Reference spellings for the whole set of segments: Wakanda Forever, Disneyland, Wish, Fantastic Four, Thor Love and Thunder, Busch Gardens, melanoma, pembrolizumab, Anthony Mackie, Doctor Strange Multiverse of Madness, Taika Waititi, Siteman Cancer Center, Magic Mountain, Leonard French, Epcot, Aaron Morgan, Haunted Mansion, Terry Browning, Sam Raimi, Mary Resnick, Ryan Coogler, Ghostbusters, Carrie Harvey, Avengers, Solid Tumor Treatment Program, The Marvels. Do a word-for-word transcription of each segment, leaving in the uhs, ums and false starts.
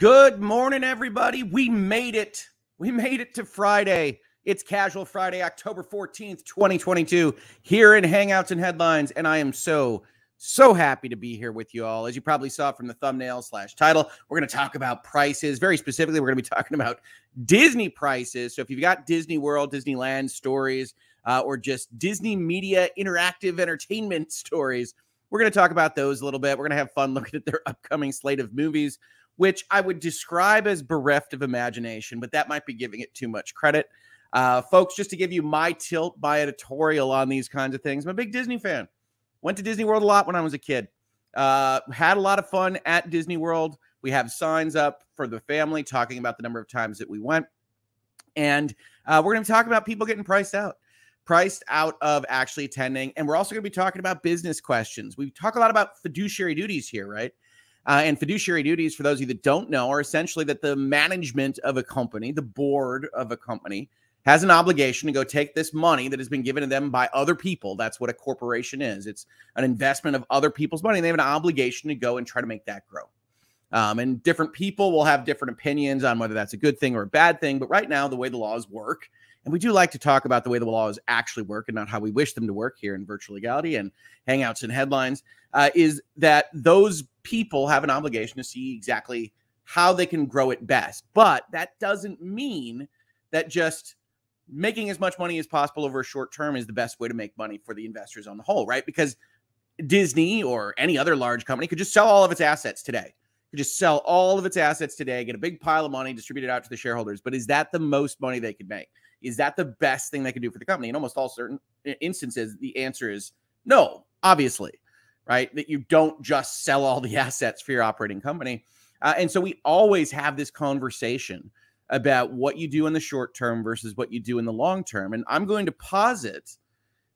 Good morning, everybody. We made it. We made it to Friday. It's Casual Friday, October fourteenth, twenty twenty-two, here in Hangouts and Headlines. And I am so, so happy to be here with you all. As you probably saw from the thumbnail slash title, we're going to talk about prices. Very specifically, we're going to be talking about Disney prices. So if you've got Disney World, Disneyland stories, uh, or just Disney media interactive entertainment stories, we're going to talk about those a little bit. We're going to have fun looking at their upcoming slate of movies, which I would describe as bereft of imagination, but that might be giving it too much credit. Uh, folks, just to give you my tilt, by editorial on these kinds of things, I'm a big Disney fan. Went to Disney World a lot when I was a kid. Uh, had a lot of fun at Disney World. We have signs up for the family talking about the number of times that we went. And uh, we're going to talk about people getting priced out. Priced out of actually attending. And we're also going to be talking about business questions. We talk a lot about fiduciary duties here, right? Uh, and fiduciary duties, for those of you that don't know, are essentially that the management of a company, the board of a company, has an obligation to go take this money that has been given to them by other people. That's what a corporation is. It's an investment of other people's money. They have an obligation to go and try to make that grow. Um, and different people will have different opinions on whether that's a good thing or a bad thing. But right now, the way the laws work, and we do like to talk about the way the laws actually work and not how we wish them to work here in Virtual Legality and Hangouts and Headlines, uh, is that those people have an obligation to see exactly how they can grow it best. But that doesn't mean that just making as much money as possible over a short term is the best way to make money for the investors on the whole, right? Because Disney or any other large company could just sell all of its assets today. Could just sell all of its assets today, get a big pile of money, distribute it out to the shareholders. But is that the most money they could make? Is that the best thing they could do for the company? In almost all certain instances, the answer is no, obviously, right? That you don't just sell all the assets for your operating company. Uh, and so we always have this conversation about what you do in the short term versus what you do in the long term. And I'm going to posit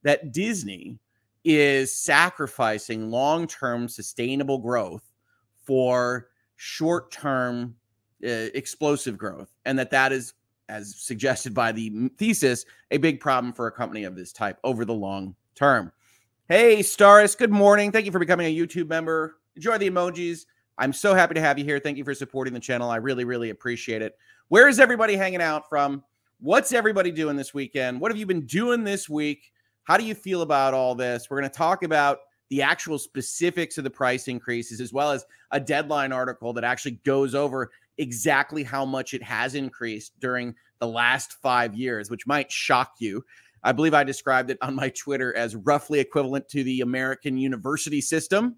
that Disney is sacrificing long-term sustainable growth for short-term uh, explosive growth. And that that is, as suggested by the thesis, a big problem for a company of this type over the long term. Hey, Staris, good morning. Thank you for becoming a YouTube member. Enjoy the emojis. I'm so happy to have you here. Thank you for supporting the channel. I really, really appreciate it. Where is everybody hanging out from? What's everybody doing this weekend? What have you been doing this week? How do you feel about all this? We're going to talk about the actual specifics of the price increases, as well as a Deadline article that actually goes over exactly how much it has increased during the last five years, which might shock you. I believe I described it on my Twitter as roughly equivalent to the American university system.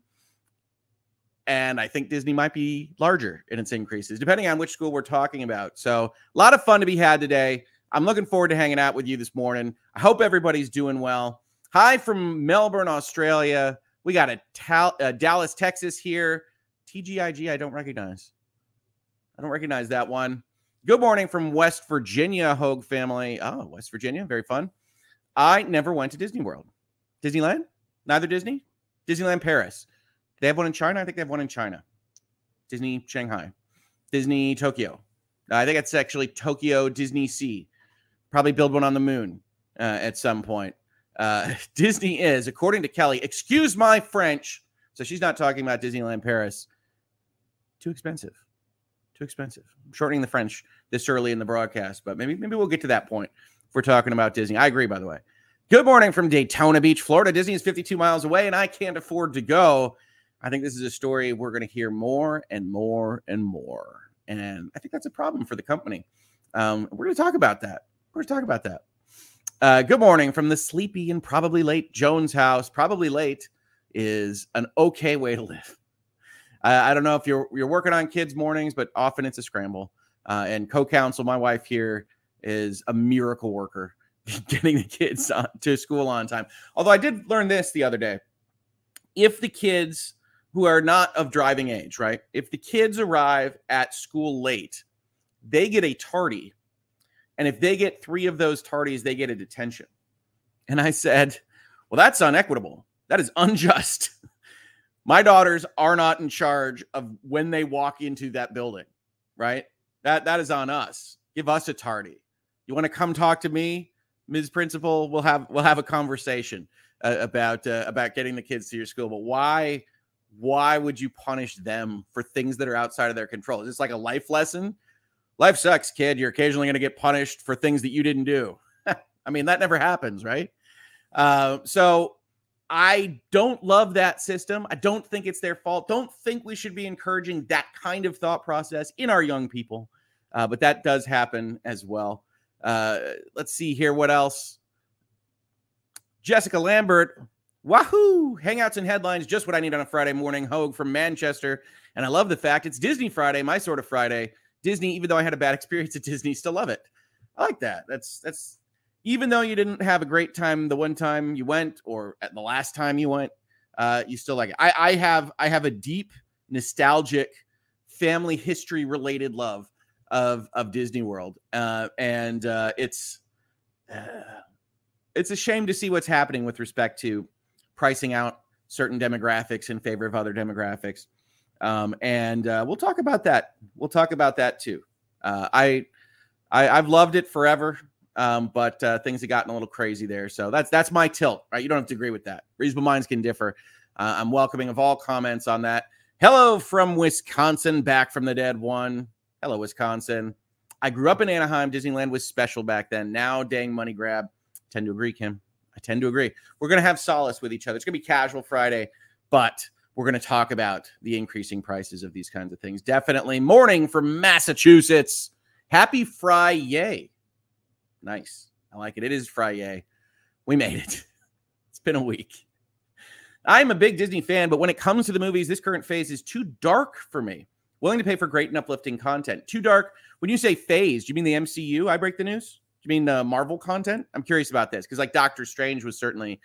And I think Disney might be larger in its increases, depending on which school we're talking about. So a lot of fun to be had today. I'm looking forward to hanging out with you this morning. I hope everybody's doing well. Hi from Melbourne, Australia. We got a, Tal a Dallas, Texas here. T G I G, I don't recognize. I don't recognize that one. Good morning from West Virginia, Hogue family. Oh, West Virginia, very fun. I never went to Disney World. Disneyland? Neither Disney? Disneyland Paris. Do they have one in China? I think they have one in China. Disney Shanghai. Disney Tokyo. I think it's actually Tokyo Disney Sea. Probably build one on the moon uh, at some point. Uh, Disney is, according to Kelly, excuse my French, so she's not talking about Disneyland Paris, too expensive. Too expensive. I'm shortening the French this early in the broadcast, but maybe maybe we'll get to that point if we're talking about Disney. I agree, by the way. Good morning from Daytona Beach, Florida. Disney is fifty-two miles away, and I can't afford to go. I think this is a story we're going to hear more and more and more. And I think that's a problem for the company. Um, we're going to talk about that. We're going to talk about that. Uh, good morning from the sleepy and probably late Jones house. Probably late is an okay way to live. Uh, I don't know if you're you're working on kids' mornings, but often it's a scramble. Uh, and co-counsel, my wife here, is a miracle worker getting the kids on, to school on time. Although I did learn this the other day. If the kids who are not of driving age, right? If the kids arrive at school late, they get a tardy. And if they get three of those tardies, they get a detention. And I said, well, that's unequitable. That is unjust. My daughters are not in charge of when they walk into that building, right? That, that is on us. Give us a tardy. You want to come talk to me, Miz Principal? We'll have, we'll have a conversation uh, about, uh, about getting the kids to your school. But why, why would you punish them for things that are outside of their control? It's like a life lesson. Life sucks, kid. You're occasionally going to get punished for things that you didn't do. I mean, that never happens, right? Uh, so I don't love that system. I don't think it's their fault. Don't think we should be encouraging that kind of thought process in our young people. Uh, but that does happen as well. Uh, let's see here. What else? Jessica Lambert. Wahoo! Hangouts and headlines. Just what I need on a Friday morning. Hoag from Manchester. And I love the fact it's Disney Friday, my sort of Friday. Disney, even though I had a bad experience at Disney, still love it. I like that. That's that's even though you didn't have a great time the one time you went, or at the last time you went, uh, you still like it. I, I have I have a deep nostalgic family history related love of of Disney World, uh, and uh, it's uh, it's a shame to see what's happening with respect to pricing out certain demographics in favor of other demographics. Um, and, uh, we'll talk about that. We'll talk about that too. Uh, I, I I've loved it forever. Um, but, uh, things have gotten a little crazy there. So that's, that's my tilt, right? You don't have to agree with that. Reasonable minds can differ. Uh, I'm welcoming of all comments on that. Hello from Wisconsin, back from the dead one. Hello, Wisconsin. I grew up in Anaheim. Disneyland was special back then. Now, dang money grab. Tend to agree, Kim. I tend to agree. We're going to have solace with each other. It's going to be casual Friday, but we're going to talk about the increasing prices of these kinds of things. Definitely. Morning from Massachusetts. Happy Fri-yay. Nice. I like it. It is Fri-yay. We made it. It's been a week. I'm a big Disney fan, but when it comes to the movies, this current phase is too dark for me. Willing to pay for great and uplifting content. Too dark. When you say phase, do you mean the M C U? I break the news. Do you mean the Marvel content? I'm curious about this because like Doctor Strange was certainly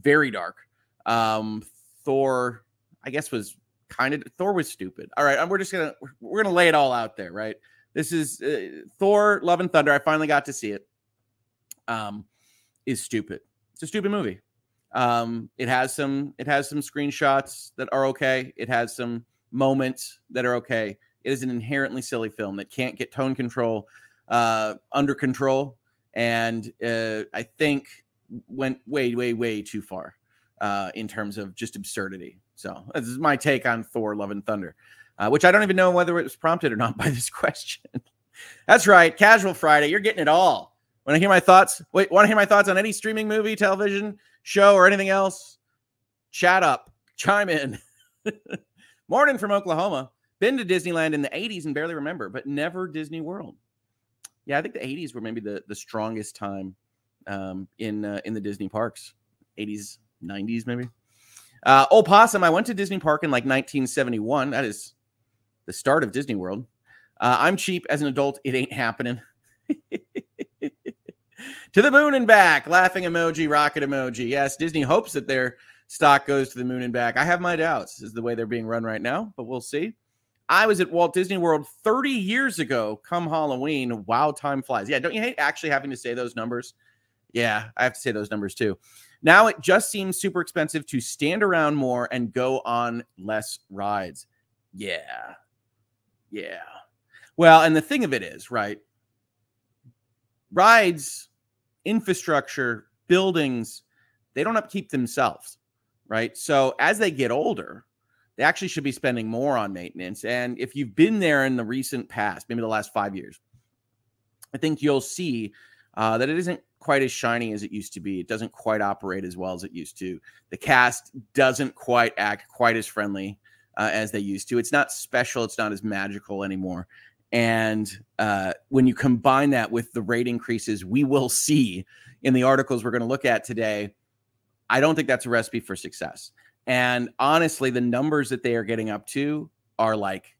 very dark. Um, Thor... I guess was kind of Thor was stupid. All right. We're just going to, we're going to lay it all out there. Right. This is uh, Thor Love and Thunder. I finally got to see it. Um, is stupid. It's a stupid movie. Um, it has some, it has some screenshots that are okay. It has some moments that are okay. It is an inherently silly film that can't get tone control, uh, under control. And, uh, I think went way, way, way too far, uh, in terms of just absurdity. So this is my take on Thor Love and Thunder, uh, which I don't even know whether it was prompted or not by this question. That's right. Casual Friday. You're getting it all. Want to hear my thoughts? Wait, want to hear my thoughts on any streaming movie, television show, or anything else? Chat up. Chime in. Morning from Oklahoma. Been to Disneyland in the eighties and barely remember, but never Disney World. Yeah, I think the eighties were maybe the, the strongest time um, in, uh, in the Disney parks. eighties, nineties maybe. Uh, Opossum, I went to Disney Park in like nineteen seventy-one. That is the start of Disney World. Uh, I'm cheap as an adult. It ain't happening. To the moon and back. Laughing emoji, rocket emoji. Yes, Disney hopes that their stock goes to the moon and back. I have my doubts is the way they're being run right now, but we'll see. I was at Walt Disney World thirty years ago come Halloween. Wow, time flies. Yeah, don't you hate actually having to say those numbers? Yeah, I have to say those numbers too. Now it just seems super expensive to stand around more and go on less rides. Yeah. Yeah. Well, and the thing of it is, right? Rides, infrastructure, buildings, they don't upkeep themselves, right? So as they get older, they actually should be spending more on maintenance. And if you've been there in the recent past, maybe the last five years, I think you'll see uh, that it isn't quite as shiny as it used to be. It doesn't quite operate as well as it used to. The cast doesn't quite act quite as friendly uh, as they used to. It's not special. It's not as magical anymore. And uh, when you combine that with the rate increases we will see in the articles we're going to look at today, I don't think that's a recipe for success. And honestly, the numbers that they are getting up to are like,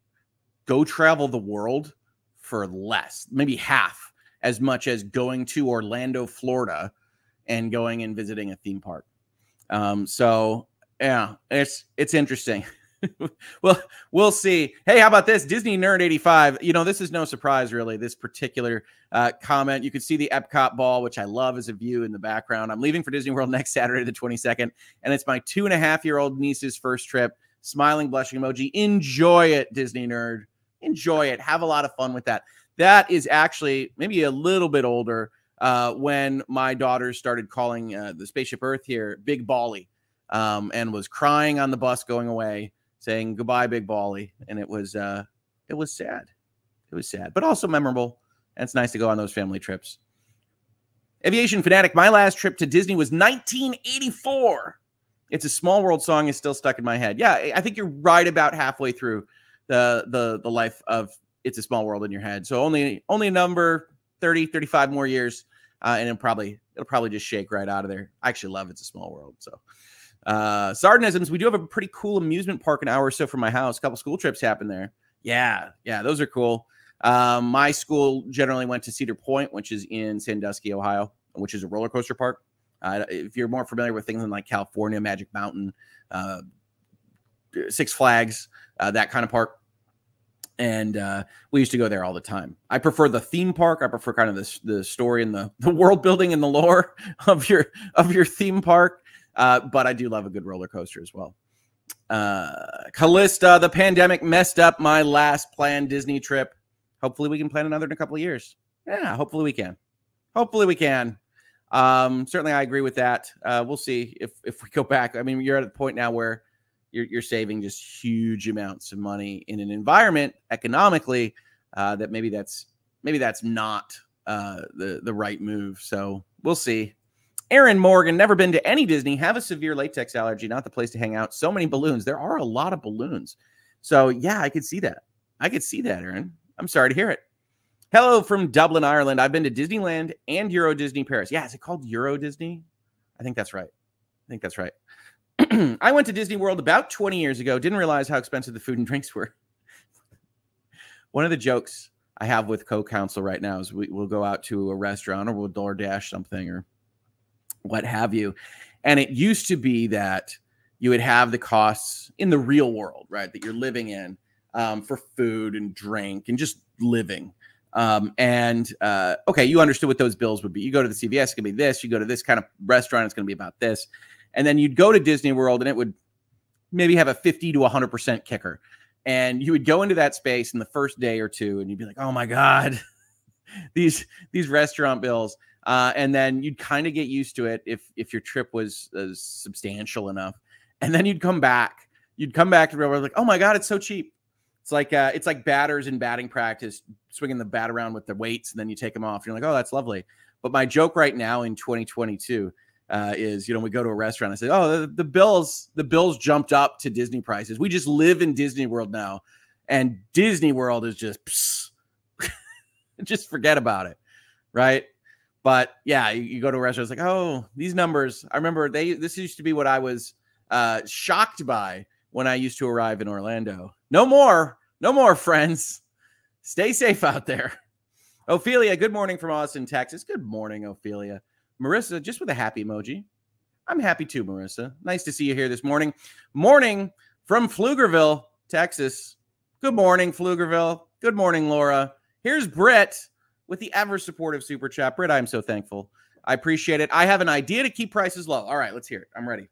go travel the world for less, maybe half as much as going to Orlando, Florida, and going and visiting a theme park. Um, so yeah, it's it's interesting. Well, we'll see. Hey, how about this? Disney Nerd eighty-five. You know, this is no surprise, really. This particular uh, comment. You can see the Epcot ball, which I love as a view in the background. I'm leaving for Disney World next Saturday, the twenty-second, and it's my two and a half year old niece's first trip. Smiling, blushing emoji. Enjoy it, Disney Nerd. Enjoy it. Have a lot of fun with that. That is actually maybe a little bit older uh, when my daughter started calling uh, the Spaceship Earth here Big Bally um, and was crying on the bus going away saying goodbye, Big Bally. And it was uh, it was sad. It was sad, but also memorable. And it's nice to go on those family trips. Aviation Fanatic, my last trip to Disney was nineteen eighty-four. It's a Small World song is still stuck in my head. Yeah, I think you're right about halfway through the the the life of It's a Small World in your head. So only only a number thirty, thirty-five more years, uh, and it'll probably it'll probably just shake right out of there. I actually love It's a Small World. So uh, Sardinisms, we do have a pretty cool amusement park an hour or so from my house. A couple school trips happen there. Yeah, yeah, those are cool. Um, my school generally went to Cedar Point, which is in Sandusky, Ohio, which is a roller coaster park. Uh, if you're more familiar with things in like California, Magic Mountain, uh, Six Flags, uh, that kind of park. And uh, we used to go there all the time. I prefer the theme park. I prefer kind of the, the story and the, the world building and the lore of your of your theme park. Uh, but I do love a good roller coaster as well. Uh, Callista, the pandemic messed up my last planned Disney trip. Hopefully we can plan another in a couple of years. Yeah, hopefully we can. Hopefully we can. Um, certainly I agree with that. Uh, we'll see if, if we go back. I mean, you're at a point now where you're, you're saving just huge amounts of money in an environment economically, uh, that maybe that's, maybe that's not, uh, the, the right move. So we'll see. Aaron Morgan, never been to any Disney, have a severe latex allergy, not the place to hang out. So many balloons. There are a lot of balloons. So yeah, I could see that. I could see that, Aaron. I'm sorry to hear it. Hello from Dublin, Ireland. I've been to Disneyland and Euro Disney Paris. Yeah, is it called Euro Disney? I think that's right. I think that's right. I went to Disney World about twenty years ago. Didn't realize how expensive the food and drinks were. One of the jokes I have with co-counsel right now is we, we'll go out to a restaurant or we'll DoorDash something or what have you. And it used to be that you would have the costs in the real world, right, that you're living in um, for food and drink and just living. Um, and, uh, okay, you understood what those bills would be. You go to the C V S, it's gonna be this, you go to this kind of restaurant, it's gonna be about this. And then you'd go to Disney World and it would maybe have a fifty to one hundred percent kicker. And you would go into that space in the first day or two and you'd be like, oh my God, these, these restaurant bills. Uh, and then you'd kind of get used to it if, if your trip was uh, substantial enough. And then you'd come back, you'd come back to real world like, oh my God, it's so cheap. It's like uh, it's like batters in batting practice, swinging the bat around with the weights, and then you take them off. You're like, oh, that's lovely. But my joke right now in twenty twenty-two uh, is, you know, we go to a restaurant. I say, oh, the, the bills, the bills jumped up to Disney prices. We just live in Disney World now, and Disney World is just, psst, just forget about it, right? But yeah, you, you go to a restaurant. It's like, oh, these numbers. I remember they. This used to be what I was uh, shocked by when I used to arrive in Orlando. No more, no more, friends. Stay safe out there. Ophelia, good morning from Austin, Texas. Good morning, Ophelia. Marissa, just with a happy emoji. I'm happy too, Marissa. Nice to see you here this morning. Morning from Pflugerville, Texas. Good morning, Pflugerville. Good morning, Laura. Here's Britt with the ever-supportive Super Chat. Britt, I'm so thankful. I appreciate it. I have an idea to keep prices low. All right, let's hear it. I'm ready.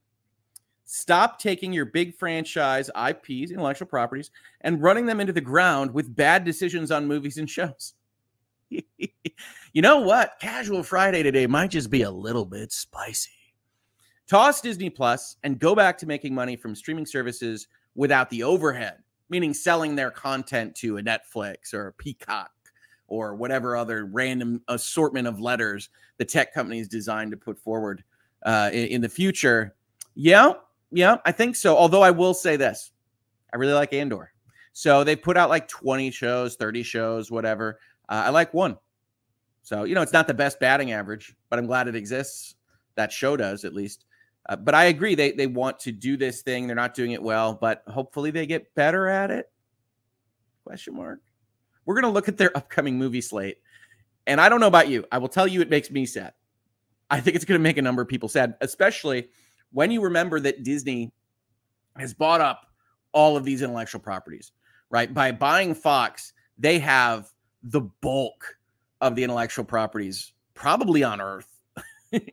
Stop taking your big franchise I Ps, intellectual properties, and running them into the ground with bad decisions on movies and shows. You know what? Casual Friday today might just be a little bit spicy. Toss Disney Plus and go back to making money from streaming services without the overhead, meaning selling their content to a Netflix or a Peacock or whatever other random assortment of letters the tech company is designed to put forward uh, in, in the future. Yeah. Yeah, I think so. Although I will say this, I really like Andor. So they put out like twenty shows, thirty shows, whatever. Uh, I like one. So, you know, it's not the best batting average, but I'm glad it exists. That show does, at least. Uh, but I agree. They, they want to do this thing. They're not doing it well, but hopefully they get better at it. Question mark. We're going to look at their upcoming movie slate. And I don't know about you. I will tell you it makes me sad. I think it's going to make a number of people sad, especially when you remember that Disney has bought up all of these intellectual properties, right? By buying Fox, they have the bulk of the intellectual properties probably on Earth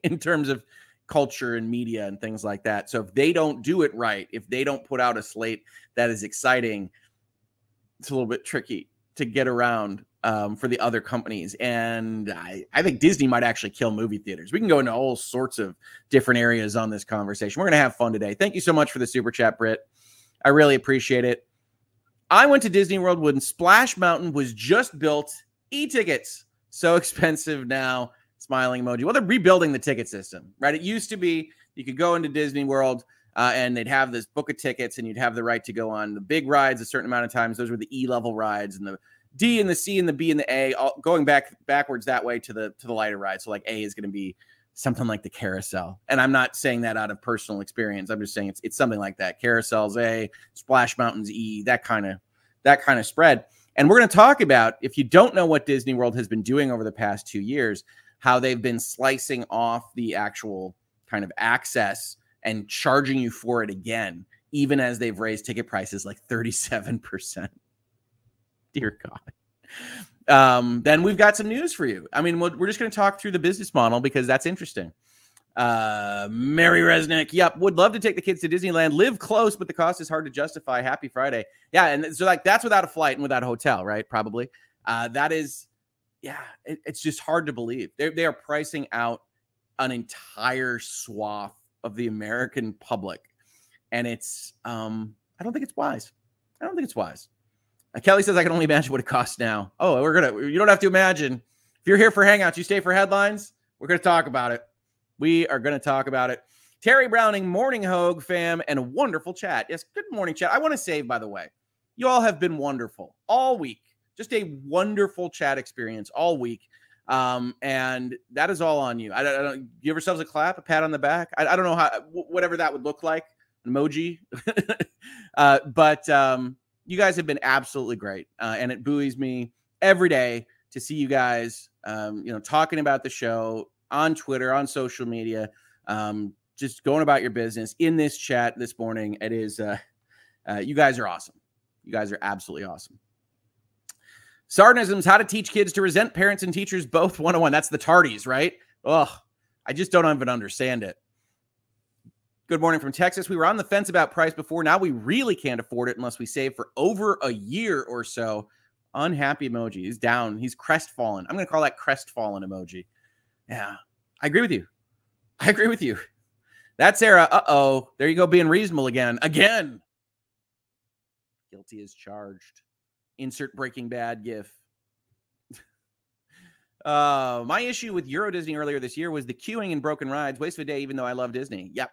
in terms of culture and media and things like that. So if they don't do it right, if they don't put out a slate that is exciting, it's a little bit tricky to get around um, for the other companies. And I, I think Disney might actually kill movie theaters. We can go into all sorts of different areas on this conversation. We're going to have fun today. Thank you so much for the super chat, Britt. I really appreciate it. I went to Disney World when Splash Mountain was just built. E-tickets, so expensive now. Smiling emoji. Well, they're rebuilding the ticket system, right? It used to be you could go into Disney World uh, and they'd have this book of tickets and you'd have the right to go on the big rides a certain amount of times. Those were the E-level rides, and the D and the C and the B and the A, all going back backwards that way to the to the lighter ride. So like A is going to be something like the carousel. And I'm not saying that out of personal experience. I'm just saying it's it's something like that. Carousel's A, Splash Mountain's E, that kind of that kind of spread. And we're going to talk about, if you don't know what Disney World has been doing over the past two years, how they've been slicing off the actual kind of access and charging you for it again, even as they've raised ticket prices like thirty-seven percent. Dear God. Um, then we've got some news for you. I mean, we're just going to talk through the business model because that's interesting. Uh, Mary Resnick. Yep. Would love to take the kids to Disneyland. Live close, but the cost is hard to justify. Happy Friday. Yeah. And so like that's without a flight and without a hotel, right? Probably. Uh, that is, yeah, it, it's just hard to believe. They're, they are pricing out an entire swath of the American public. And it's, um, I don't think it's wise. I don't think it's wise. Uh, Kelly says, I can only imagine what it costs now. Oh, we're going to, you don't have to imagine. If you're here for Hangouts, you stay for headlines. We're going to talk about it. We are going to talk about it. Terry Browning, morning Hogue fam, and a wonderful chat. Yes, good morning chat. I want to say, by the way, you all have been wonderful all week. Just a wonderful chat experience all week. Um, and that is all on you. I, I don't give yourselves a clap, a pat on the back. I, I don't know how, whatever that would look like, an emoji. uh, but um, you guys have been absolutely great. Uh, and it buoys me every day to see you guys, um, you know, talking about the show, on Twitter, on social media, um, just going about your business in this chat this morning. It is, uh, uh, you guys are awesome. You guys are absolutely awesome. Sardinisms, how to teach kids to resent parents and teachers, both one oh one. That's the tardies, right? Oh, I just don't even understand it. Good morning from Texas. We were on the fence about price before. Now we really can't afford it unless we save for over a year or so. Unhappy emoji. He's down. He's crestfallen. I'm going to call that crestfallen emoji. Yeah, I agree with you. I agree with you. That's Sarah. Uh-oh. There you go, being reasonable again. Again. Guilty as charged. Insert Breaking Bad gif. uh, my issue with Euro Disney earlier this year was the queuing and broken rides. Waste of a day, even though I love Disney. Yep.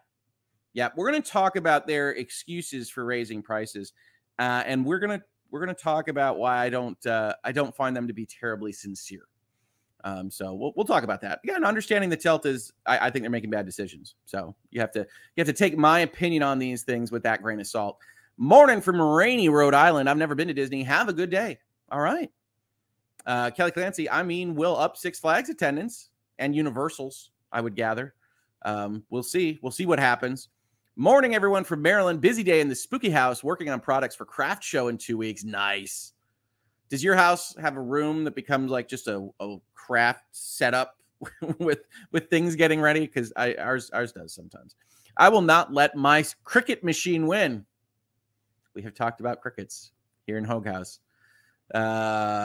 Yep. We're going to talk about their excuses for raising prices. Uh, and we're going to we're going to talk about why I don't uh, I don't find them to be terribly sincere. Um, so we'll, we'll talk about that. Again, understanding the tilt is, I, I think they're making bad decisions. So you have to, you have to take my opinion on these things with that grain of salt. Morning from rainy Rhode Island. I've never been to Disney. Have a good day. All right. Uh, Kelly Clancy. I mean, we'll up Six Flags attendance and Universal's, I would gather. Um, we'll see. We'll see what happens. Morning, everyone from Maryland. Busy day in the spooky house, working on products for craft show in two weeks. Nice. Does your house have a room that becomes like just a, a craft setup with with things getting ready? Because I ours ours does sometimes. I will not let my cricket machine win. We have talked about crickets here in Hogue House. Uh,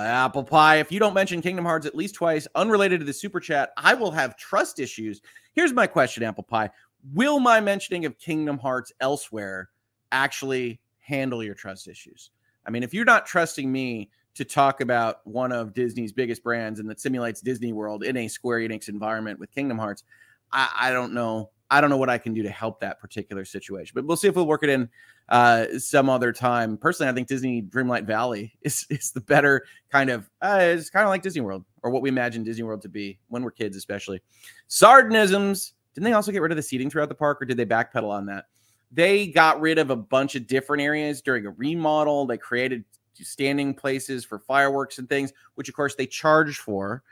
apple pie. If you don't mention Kingdom Hearts at least twice, unrelated to the super chat, I will have trust issues. Here's my question, Apple Pie. Will my mentioning of Kingdom Hearts elsewhere actually handle your trust issues? I mean, if you're not trusting me to talk about one of Disney's biggest brands and that simulates Disney World in a Square Enix environment with Kingdom Hearts, I, I don't know. I don't know what I can do to help that particular situation, but we'll see if we'll work it in uh, some other time. Personally, I think Disney Dreamlight Valley is, is the better kind of, uh, it's kind of like Disney World, or what we imagine Disney World to be when we're kids, especially. Sardinisms. Didn't they also get rid of the seating throughout the park, or did they backpedal on that? They got rid of a bunch of different areas during a remodel. They created standing places for fireworks and things, which of course they charge for.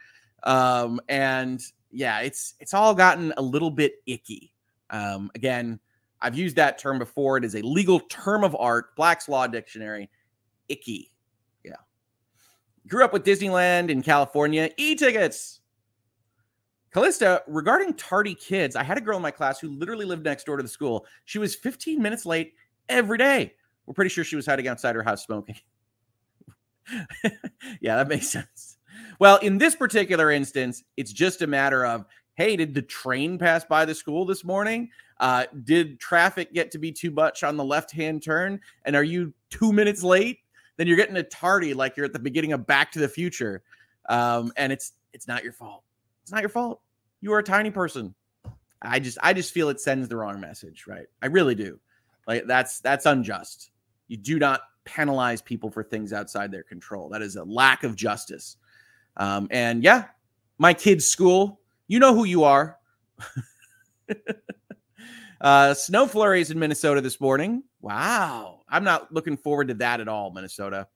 Um, and yeah, it's, it's all gotten a little bit icky. Um, again, I've used that term before. It is a legal term of art, Black's Law Dictionary, icky. Yeah. Grew up with Disneyland in California, e-tickets. Callista, regarding tardy kids, I had a girl in my class who literally lived next door to the school. She was fifteen minutes late every day. We're pretty sure she was hiding outside her house smoking. Yeah, that makes sense. Well, in this particular instance, it's just a matter of, hey, did the train pass by the school this morning? Uh, did traffic get to be too much on the left-hand turn? And are you two minutes late? Then you're getting a tardy like you're at the beginning of Back to the Future. Um, and it's it's not your fault. It's not your fault. You are a tiny person. I just I just feel it sends the wrong message, right? I really do. Like that's that's unjust. You do not penalize people for things outside their control. That is a lack of justice. Um, and yeah, my kid's school, you know who you are. uh, snow flurries in Minnesota this morning. Wow. I'm not looking forward to that at all, Minnesota.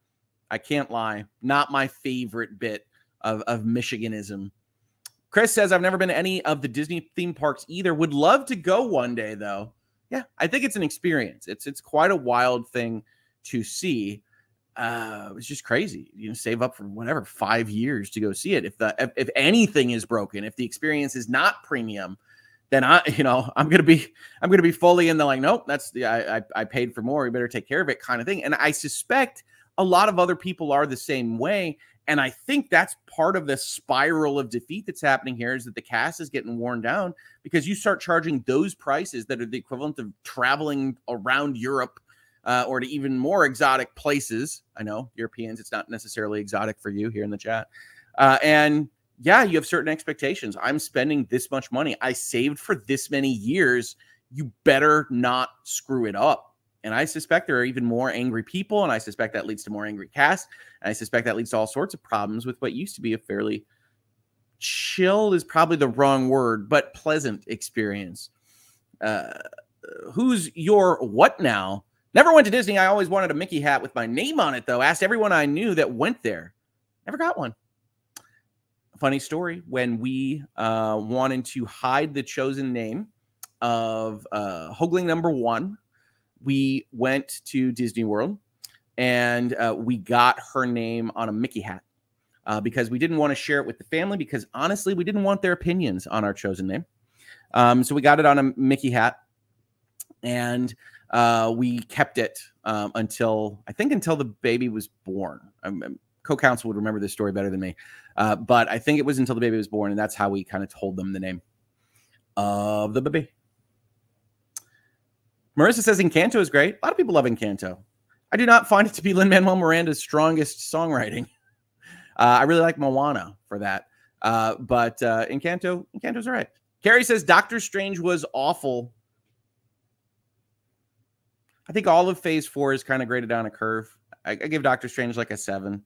I can't lie. Not my favorite bit of, of Michiganism. Chris says, I've never been to any of the Disney theme parks either. Would love to go one day, though. Yeah, I think it's an experience. It's it's quite a wild thing to see. Uh, it's just crazy. You know, save up for whatever, five years to go see it. If the if, if anything is broken, if the experience is not premium, then I, you know, I'm gonna be I'm gonna be fully in the like, nope, that's the I I, I paid for more. You better take care of it kind of thing. And I suspect a lot of other people are the same way. And I think that's part of the spiral of defeat that's happening here is that the cast is getting worn down because you start charging those prices that are the equivalent of traveling around Europe uh, or to even more exotic places. I know Europeans, it's not necessarily exotic for you here in the chat. Uh, and yeah, you have certain expectations. I'm spending this much money. I saved for this many years. You better not screw it up. And I suspect there are even more angry people, and I suspect that leads to more angry cast. And I suspect that leads to all sorts of problems with what used to be a fairly chill is probably the wrong word, but pleasant experience. Uh, who's your what now? Never went to Disney. I always wanted a Mickey hat with my name on it, though. Asked everyone I knew that went there. Never got one. Funny story. When we uh, wanted to hide the chosen name of uh, Hoagling number one, we went to Disney World and uh, we got her name on a Mickey hat uh, because we didn't want to share it with the family because honestly, we didn't want their opinions on our chosen name. Um, so we got it on a Mickey hat and uh, we kept it um, until, I think until the baby was born. Um, co-counsel would remember this story better than me, uh, but I think it was until the baby was born and that's how we kind of told them the name of the baby. Marissa says Encanto is great. A lot of people love Encanto. I do not find it to be Lin-Manuel Miranda's strongest songwriting. Uh, I really like Moana for that. Uh, but uh, Encanto, Encanto's all right. Carrie says Doctor Strange was awful. I think all of Phase four is kind of graded down a curve. I, I give Doctor Strange like a seven.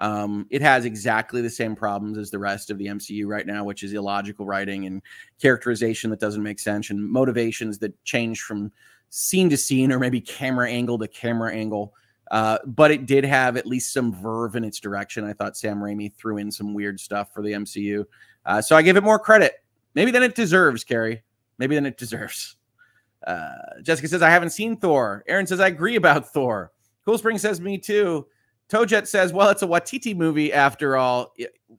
Um, it has exactly the same problems as the rest of the M C U right now, which is illogical writing and characterization that doesn't make sense and motivations that change from scene to scene or maybe camera angle to camera angle. Uh, but it did have at least some verve in its direction. I thought Sam Raimi threw in some weird stuff for the M C U. Uh, so I give it more credit. Maybe than it deserves, Carrie. Maybe than it deserves. Uh, Jessica says, I haven't seen Thor. Aaron says, I agree about Thor. Cool Spring says, me too. Tojet says, well, it's a Waititi movie after all.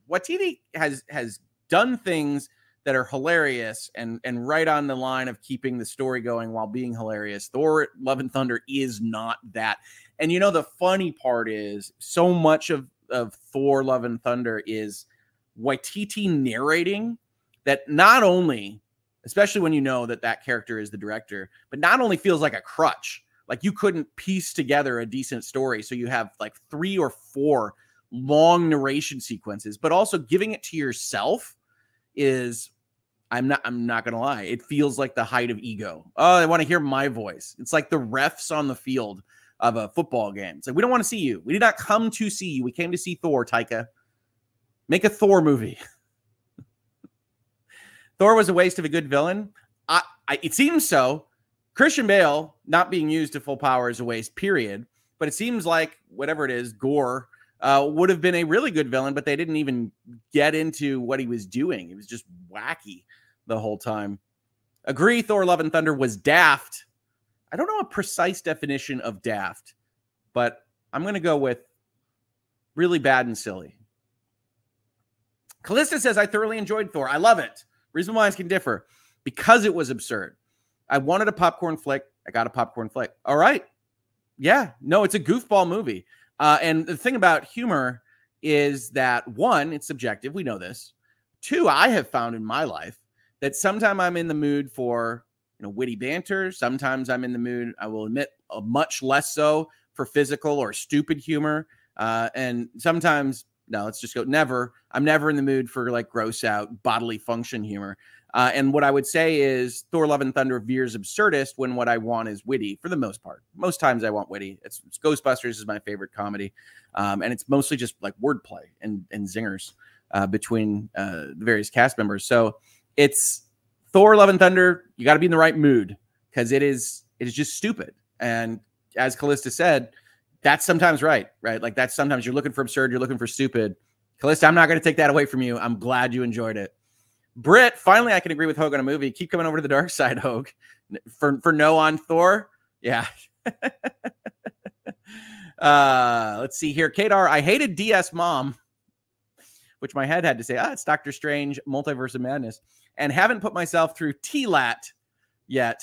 Waititi has has done things that are hilarious and, and right on the line of keeping the story going while being hilarious. Thor Love and Thunder is not that. And you know, the funny part is so much of, of Thor Love and Thunder is Waititi narrating that not only, especially when you know that that character is the director, but not only feels like a crutch, like you couldn't piece together a decent story. So you have like three or four long narration sequences, but also giving it to yourself is... I'm not, I'm not going to lie. It feels like the height of ego. Oh, they want to hear my voice. It's like the refs on the field of a football game. It's like, we don't want to see you. We did not come to see you. We came to see Thor, Taika. Make a Thor movie. Thor was a waste of a good villain. I, I, it seems so. Christian Bale not being used to full power is a waste, period. But it seems like whatever it is, Gore, Uh, would have been a really good villain, but they didn't even get into what he was doing. It was just wacky the whole time. Agree, Thor Love and Thunder was daft. I don't know a precise definition of daft, but I'm going to go with really bad and silly. Callista says, I thoroughly enjoyed Thor. I love it. Reason why I can differ. Because it was absurd. I wanted a popcorn flick. I got a popcorn flick. All right. Yeah. No, it's a goofball movie. Uh, and the thing about humor is that, one, it's subjective. We know this. Two, I have found in my life that sometime I'm in the mood for, you know, witty banter. Sometimes I'm in the mood, I will admit, uh, much less so for physical or stupid humor. Uh, and sometimes, no, let's just go, never. I'm never in the mood for like gross out bodily function humor. Uh, and what I would say is Thor Love and Thunder veers absurdist when what I want is witty for the most part. Most times I want witty. It's, it's Ghostbusters is my favorite comedy. Um, and it's mostly just like wordplay and, and zingers uh, between uh, the various cast members. So it's Thor Love and Thunder. You got to be in the right mood because it is, it is just stupid. And as Callista said, that's sometimes right, right? Like that's sometimes you're looking for absurd. You're looking for stupid. Callista, I'm not going to take that away from you. I'm glad you enjoyed it. Britt, finally, I can agree with Hogue on a movie. Keep coming over to the dark side, Hogue. For, for no on Thor? Yeah. uh, let's see here. Kadar, I hated D S Mom, which my head had to say, ah, it's Doctor Strange, Multiverse of Madness, and haven't put myself through T LAT yet.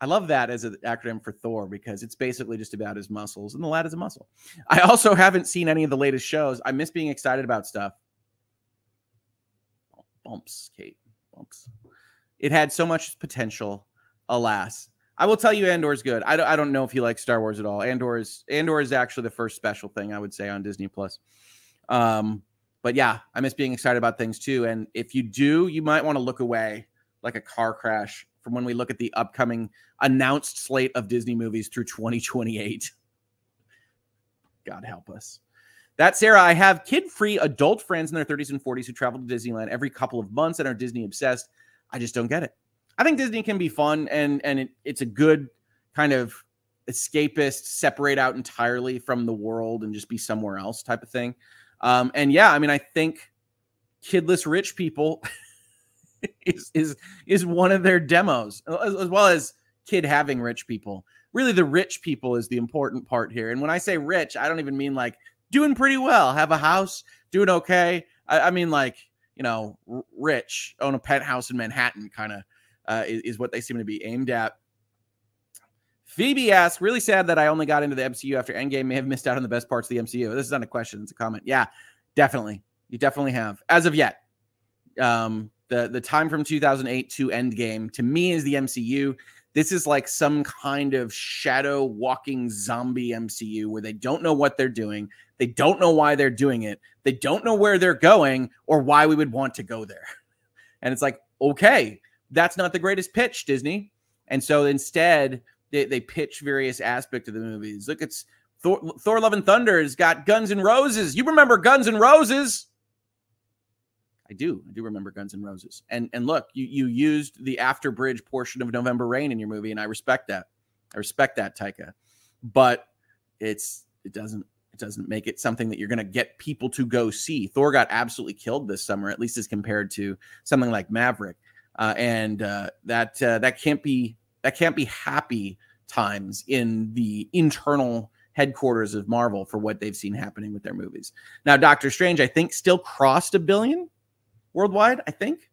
I love that as an acronym for Thor because it's basically just about his muscles, and the lat is a muscle. I also haven't seen any of the latest shows. I miss being excited about stuff. Bumps, Kate. Bumps. It had so much potential. Alas, I will tell you, Andor's good. I don't. I don't know if you like Star Wars at all. Andor is Andor is actually the first special thing I would say on Disney Plus. Um, but yeah, I miss being excited about things too. And if you do, you might want to look away like a car crash from when we look at the upcoming announced slate of Disney movies through twenty twenty-eight. God help us. That's Sarah. I have kid-free adult friends in their thirties and forties who travel to Disneyland every couple of months and are Disney-obsessed. I just don't get it. I think Disney can be fun, and, and it, it's a good kind of escapist, separate out entirely from the world and just be somewhere else type of thing. Um, and yeah, I mean, I think kidless rich people is, is, is one of their demos, as, as well as kid having rich people. Really, the rich people is the important part here. And when I say rich, I don't even mean like doing pretty well, have a house, doing okay. I, I mean, like, you know, rich, own a penthouse in Manhattan kind of uh, is, is what they seem to be aimed at. Phoebe asks, really sad that I only got into the M C U after Endgame. May have missed out on the best parts of the M C U. This is not a question. It's a comment. Yeah, definitely. You definitely have. As of yet, um, the, the time from two thousand eight to Endgame, to me, is the M C U. This is like some kind of shadow walking zombie M C U where they don't know what they're doing. They don't know why they're doing it. They don't know where they're going or why we would want to go there. And it's like, okay, that's not the greatest pitch, Disney. And so instead, they, they pitch various aspects of the movies. Look, it's Thor, Thor Love and Thunder has got Guns N' Roses. You remember Guns N' Roses? I do. I do remember Guns N' Roses. And and look, you, you used the after bridge portion of November Rain in your movie, and I respect that. I respect that, Taika. But it's it doesn't it doesn't make it something that you're going to get people to go see. Thor got absolutely killed this summer, at least as compared to something like Maverick, uh, and uh, that uh, that can't be that can't be happy times in the internal headquarters of Marvel for what they've seen happening with their movies. Now, Doctor Strange, I think, still crossed a billion. Worldwide, I think.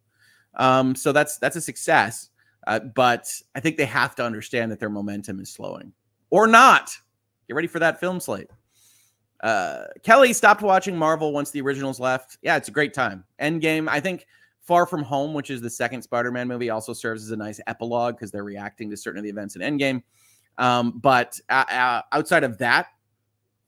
Um, so that's that's a success. Uh, but I think they have to understand that their momentum is slowing. Or not. Get ready for that film slate. Uh, Kelly stopped watching Marvel once the originals left. Yeah, it's a great time. Endgame, I think Far From Home, which is the second Spider-Man movie, also serves as a nice epilogue because they're reacting to certain of the events in Endgame. Um, but uh, outside of that,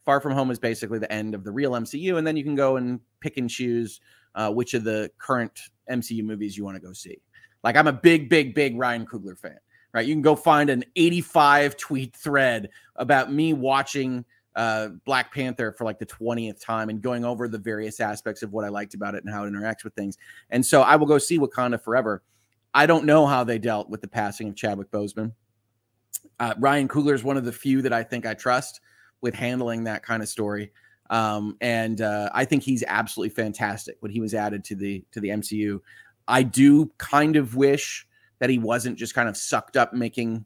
Far From Home is basically the end of the real M C U. And then you can go and pick and choose Uh, which of the current M C U movies you want to go see. Like, I'm a big, big, big Ryan Coogler fan, right? You can go find an eighty-five tweet thread about me watching uh, Black Panther for like the twentieth time and going over the various aspects of what I liked about it and how it interacts with things. And so I will go see Wakanda Forever. I don't know how they dealt with the passing of Chadwick Boseman. Uh, Ryan Coogler is one of the few that I think I trust with handling that kind of story. Um, and uh, I think he's absolutely fantastic when he was added to the to the M C U. I do kind of wish that he wasn't just kind of sucked up making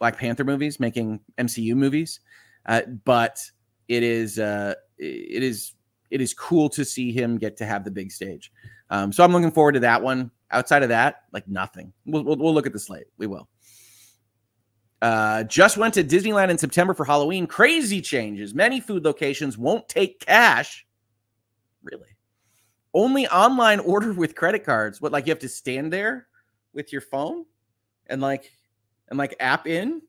Black Panther movies, making M C U movies. Uh, but it is uh, it is it is cool to see him get to have the big stage. Um, so I'm looking forward to that one. Outside of that, like nothing. We'll we'll, we'll look at the slate. We will. Uh, just went to Disneyland in September for Halloween. Crazy changes. Many food locations won't take cash. Really? Only online order with credit cards. What, like you have to stand there with your phone and like and like app in?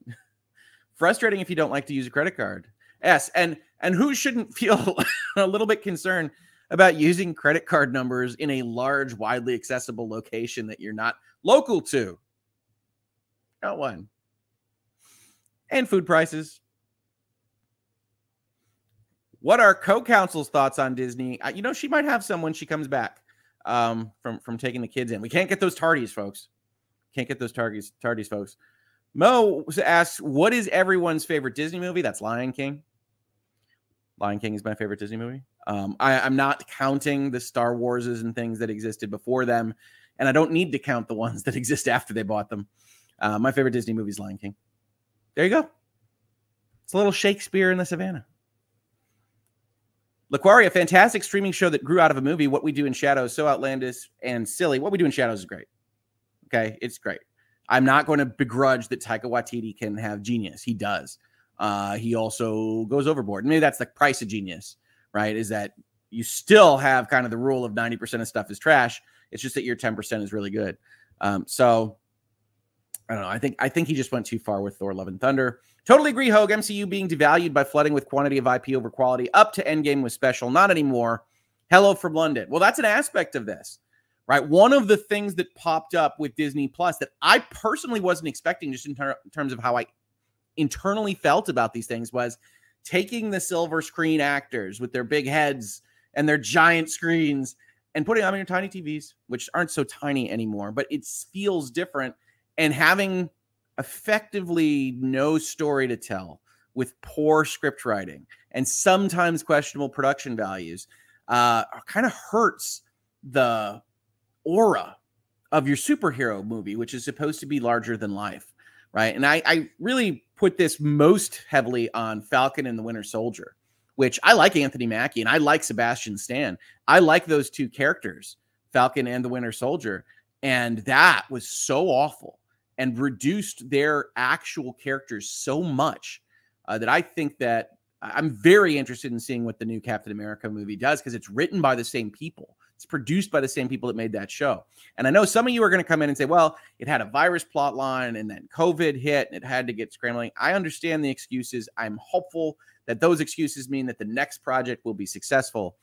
Frustrating if you don't like to use a credit card. Yes, and and who shouldn't feel a little bit concerned about using credit card numbers in a large, widely accessible location that you're not local to? Not one. And food prices. What are co-counsel's thoughts on Disney? You know, she might have some when she comes back um, from, from taking the kids in. We can't get those tardies, folks. Can't get those tardies, tardies, folks. Mo asks, what is everyone's favorite Disney movie? That's Lion King. Lion King is my favorite Disney movie. Um, I, I'm not counting the Star Warses and things that existed before them, and I don't need to count the ones that exist after they bought them. Uh, my favorite Disney movie is Lion King. There you go. It's a little Shakespeare in the Savannah. LaQuaria, fantastic streaming show that grew out of a movie. What We Do in Shadows, so outlandish and silly. What We Do in Shadows is great. Okay, it's great. I'm not going to begrudge that Taika Waititi can have genius. He does. Uh, he also goes overboard. Maybe that's the price of genius, right? Is that you still have kind of the rule of ninety percent of stuff is trash. It's just that your ten percent is really good. Um, so I don't know. I think I think he just went too far with Thor Love and Thunder. Totally agree, Hogue. M C U being devalued by flooding with quantity of I P over quality. Up to Endgame was special. Not anymore. Hello from London. Well, that's an aspect of this, right? One of the things that popped up with Disney Plus that I personally wasn't expecting, just in, ter in terms of how I internally felt about these things, was taking the silver screen actors with their big heads and their giant screens and putting them on your tiny T Vs, which aren't so tiny anymore, but it feels different, and having effectively no story to tell with poor script writing and sometimes questionable production values uh, kind of hurts the aura of your superhero movie, which is supposed to be larger than life, right? And I, I really put this most heavily on Falcon and the Winter Soldier, which I like Anthony Mackie and I like Sebastian Stan. I like those two characters, Falcon and the Winter Soldier. And that was so awful and reduced their actual characters so much uh, that I think that I'm very interested in seeing what the new Captain America movie does, because it's written by the same people. It's produced by the same people that made that show. And I know some of you are going to come in and say, well, it had a virus plot line and then COVID hit and it had to get scrambling. I understand the excuses. I'm hopeful that those excuses mean that the next project will be successful.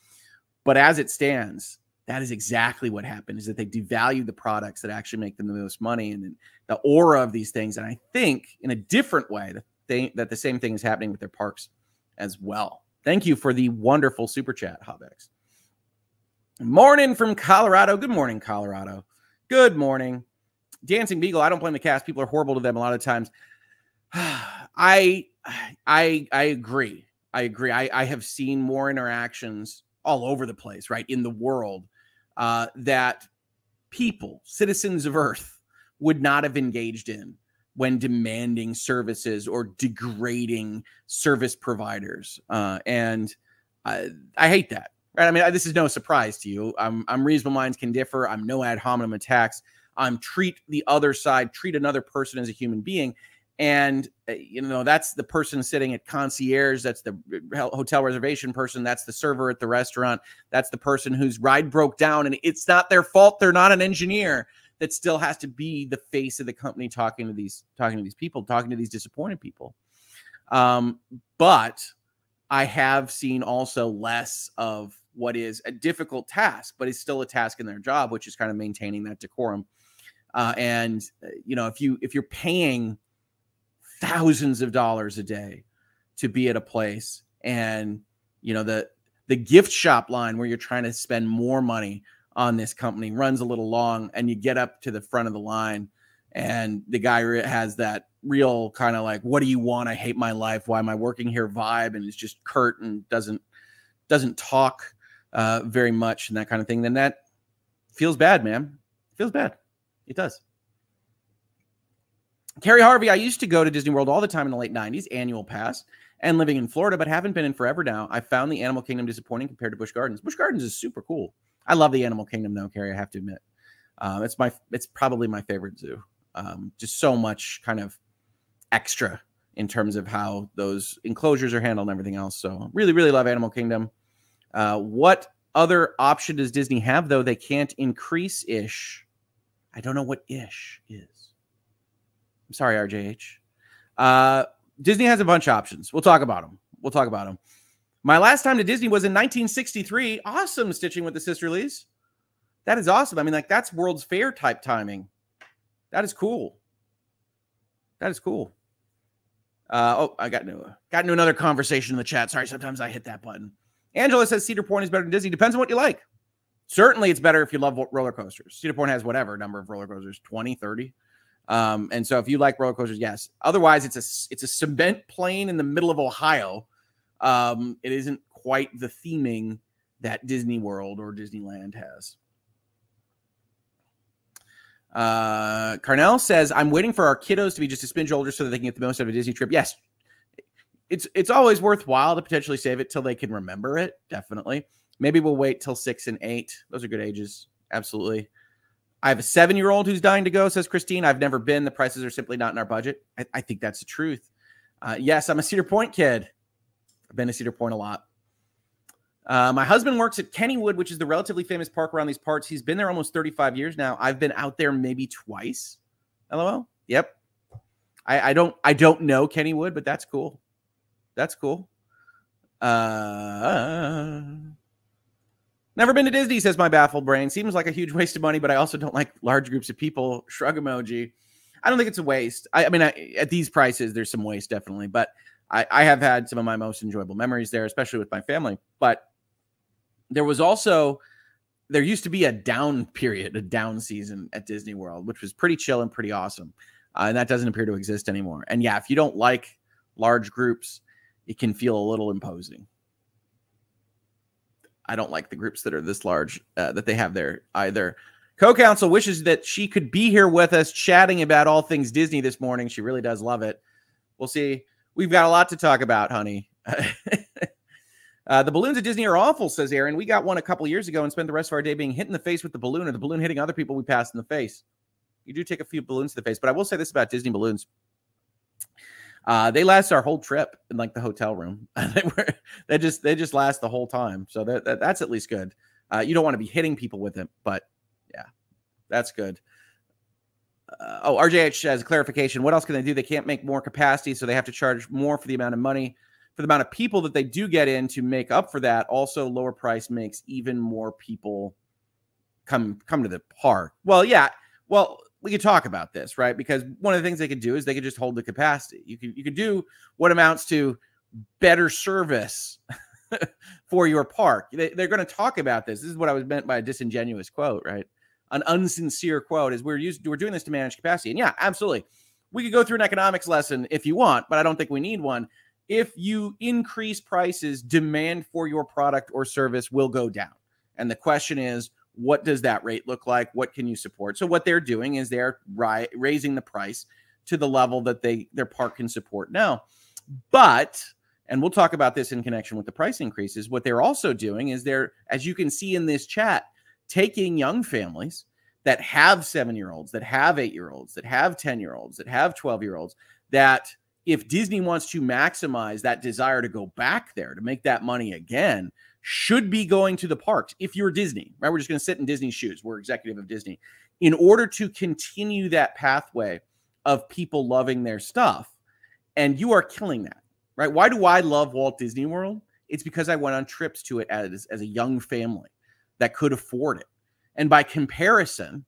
But as it stands, that is exactly what happened, is that they devalue the products that actually make them the most money and the aura of these things. And I think in a different way that, they, that the same thing is happening with their parks as well. Thank you for the wonderful super chat, Hobex. Morning from Colorado. Good morning, Colorado. Good morning. Dancing Beagle, I don't blame the cast. People are horrible to them a lot of times. I, I, I agree. I agree. I, I have seen more interactions all over the place, right, in the world, Uh, that people, citizens of Earth, would not have engaged in when demanding services or degrading service providers. Uh, and I, I hate that. Right? I mean, I, this is no surprise to you. I'm, I'm reasonable minds can differ. I'm no ad hominem attacks. I'm treat the other side, treat another person as a human being. And, uh, you know, that's the person sitting at concierge. That's the hotel reservation person. That's the server at the restaurant. That's the person whose ride broke down. And it's not their fault. They're not an engineer. That still has to be the face of the company talking to these, talking to these people, talking to these disappointed people. Um, but I have seen also less of what is a difficult task, but it's still a task in their job, which is kind of maintaining that decorum. Uh, and, you know, if you if you're paying thousands of dollars a day to be at a place, and you know the the gift shop line where you're trying to spend more money on this company runs a little long, and you get up to the front of the line and the guy has that real kind of like, what do you want? I hate my life. Why am I working here vibe? And it's just curt and doesn't doesn't talk uh very much and that kind of thing. Then that feels bad, man. It feels bad. It does. Carrie Harvey, I used to go to Disney World all the time in the late nineties, annual pass, and living in Florida, but haven't been in forever now. I found the Animal Kingdom disappointing compared to Busch Gardens. Busch Gardens is super cool. I love the Animal Kingdom, though, Carrie, I have to admit. Um, it's my, it's probably my favorite zoo. Um, just so much kind of extra in terms of how those enclosures are handled and everything else. So really, really love Animal Kingdom. Uh, what other option does Disney have, though? They can't increase-ish. I don't know what ish is. I'm sorry, R J H. Uh, Disney has a bunch of options. We'll talk about them. We'll talk about them. My last time to Disney was in nineteen sixty-three. Awesome, Stitching with the Sisterlies. That is awesome. I mean, like, that's World's Fair type timing. That is cool. That is cool. Uh, oh, I got into, got into another conversation in the chat. Sorry, sometimes I hit that button. Angela says Cedar Point is better than Disney. Depends on what you like. Certainly, it's better if you love roller coasters. Cedar Point has whatever number of roller coasters, twenty, thirty. Um, and so if you like roller coasters, yes. Otherwise, it's a, it's a cement plain in the middle of Ohio. Um, it isn't quite the theming that Disney World or Disneyland has. Uh, Carnell says, I'm waiting for our kiddos to be just a spinge older so that they can get the most out of a Disney trip. Yes. It's, it's always worthwhile to potentially save it till they can remember it. Definitely. Maybe we'll wait till six and eight. Those are good ages. Absolutely. I have a seven-year-old who's dying to go, says Christine. I've never been. The prices are simply not in our budget. I, I think that's the truth. Uh, yes, I'm a Cedar Point kid. I've been to Cedar Point a lot. Uh, my husband works at Kennywood, which is the relatively famous park around these parts. He's been there almost thirty-five years now. I've been out there maybe twice. L O L. Yep. I, I don't I don't know Kennywood, but that's cool. That's cool. Uh, never been to Disney, says my baffled brain. Seems like a huge waste of money, but I also don't like large groups of people. Shrug emoji. I don't think it's a waste. I, I mean, I, at these prices, there's some waste, definitely. But I, I have had some of my most enjoyable memories there, especially with my family. But there was also, there used to be a down period, a down season at Disney World, which was pretty chill and pretty awesome. Uh, and that doesn't appear to exist anymore. And yeah, if you don't like large groups, it can feel a little imposing. I don't like the groups that are this large uh, that they have there either. Co-counsel wishes that she could be here with us chatting about all things Disney this morning. She really does love it. We'll see. We've got a lot to talk about, honey. Uh, the balloons at Disney are awful, says Aaron. We got one a couple years ago and spent the rest of our day being hit in the face with the balloon, or the balloon hitting other people we passed in the face. You do take a few balloons to the face, but I will say this about Disney balloons. Uh, they last our whole trip in like the hotel room. they, were, they just they just last the whole time. So that, that, that's at least good. Uh, you don't want to be hitting people with them, but yeah, that's good. Uh, oh, R J H has a clarification. What else can they do? They can't make more capacity, so they have to charge more for the amount of money, for the amount of people that they do get in to make up for that. Also, lower price makes even more people come come to the park. Well, yeah. Well, we could talk about this, right? Because one of the things they could do is they could just hold the capacity. You could, you could do what amounts to better service for your park. They, they're going to talk about this. This is what I was meant by a disingenuous quote, right? An unsincere quote is we're used we're doing this to manage capacity. And yeah, absolutely. We could go through an economics lesson if you want, but I don't think we need one. If you increase prices, demand for your product or service will go down. And the question is, what does that rate look like? What can you support? So what they're doing is they're ri- raising the price to the level that they their park can support now. But, and we'll talk about this in connection with the price increases, what they're also doing is they're, as you can see in this chat, taking young families that have seven-year-olds, that have eight-year-olds, that have ten-year-olds, that have twelve-year-olds, that if Disney wants to maximize that desire to go back there, to make that money again, should be going to the parks. If you're Disney, right? We're just going to sit in Disney's shoes. We're executive of Disney. In order to continue that pathway of people loving their stuff, and you are killing that, right? Why do I love Walt Disney World? It's because I went on trips to it as, as a young family that could afford it. And by comparison,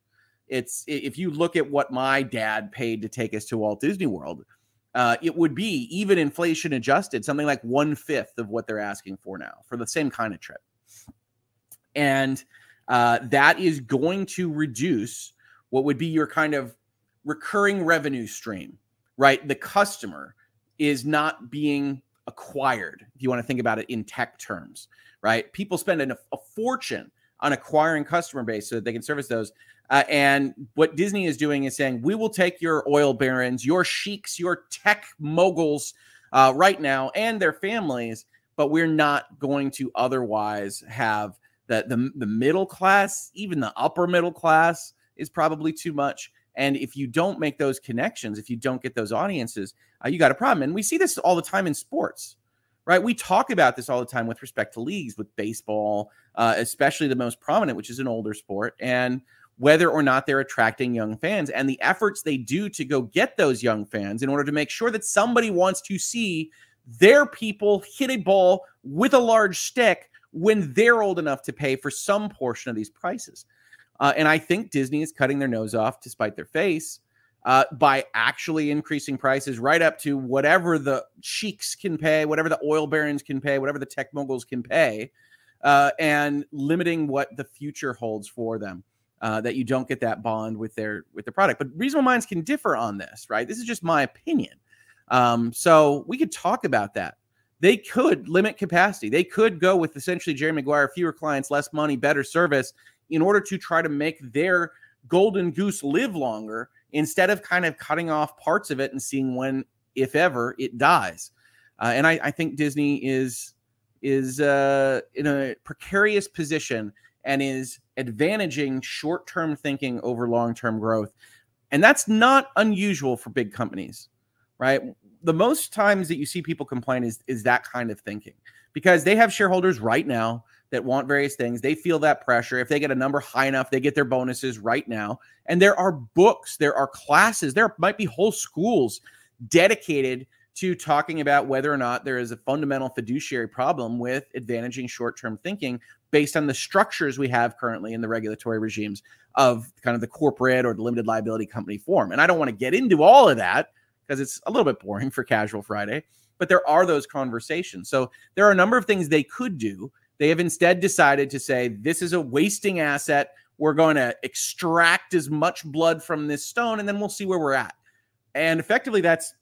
it's if you look at what my dad paid to take us to Walt Disney World, uh, it would be, even inflation adjusted, something like one-fifth of what they're asking for now for the same kind of trip. And uh, that is going to reduce what would be your kind of recurring revenue stream, right? The customer is not being acquired, if you want to think about it in tech terms, right? People spend a, a fortune on acquiring customer base so that they can service those. Uh, and what Disney is doing is saying, we will take your oil barons, your sheiks, your tech moguls uh, right now and their families, but we're not going to otherwise have the, the, the middle class, even the upper middle class is probably too much. And if you don't make those connections, if you don't get those audiences, uh, you got a problem. And we see this all the time in sports, right? We talk about this all the time with respect to leagues, with baseball, uh, especially the most prominent, which is an older sport, and whether or not they're attracting young fans and the efforts they do to go get those young fans in order to make sure that somebody wants to see their people hit a ball with a large stick when they're old enough to pay for some portion of these prices. Uh, and I think Disney is cutting their nose off to spite their face uh, by actually increasing prices right up to whatever the sheiks can pay, whatever the oil barons can pay, whatever the tech moguls can pay, uh, and limiting what the future holds for them, uh, that you don't get that bond with their with their product. But reasonable minds can differ on this, right? This is just my opinion. Um, so we could talk about that. They could limit capacity. They could go with essentially Jerry Maguire, fewer clients, less money, better service, in order to try to make their golden goose live longer, instead of kind of cutting off parts of it and seeing when, if ever, it dies. Uh, and I, I think Disney is, is uh, in a precarious position and is advantaging short-term thinking over long-term growth. And that's not unusual for big companies, right? The most times that you see people complain is, is that kind of thinking, because they have shareholders right now that want various things. They feel that pressure. If they get a number high enough, they get their bonuses right now. And there are books, there are classes, there might be whole schools dedicated to talking about whether or not there is a fundamental fiduciary problem with advantaging short-term thinking based on the structures we have currently in the regulatory regimes of kind of the corporate or the limited liability company form. And I don't want to get into all of that, because it's a little bit boring for Casual Friday, but there are those conversations. So there are a number of things they could do. They have instead decided to say, this is a wasting asset. We're going to extract as much blood from this stone, and then we'll see where we're at. And effectively, that's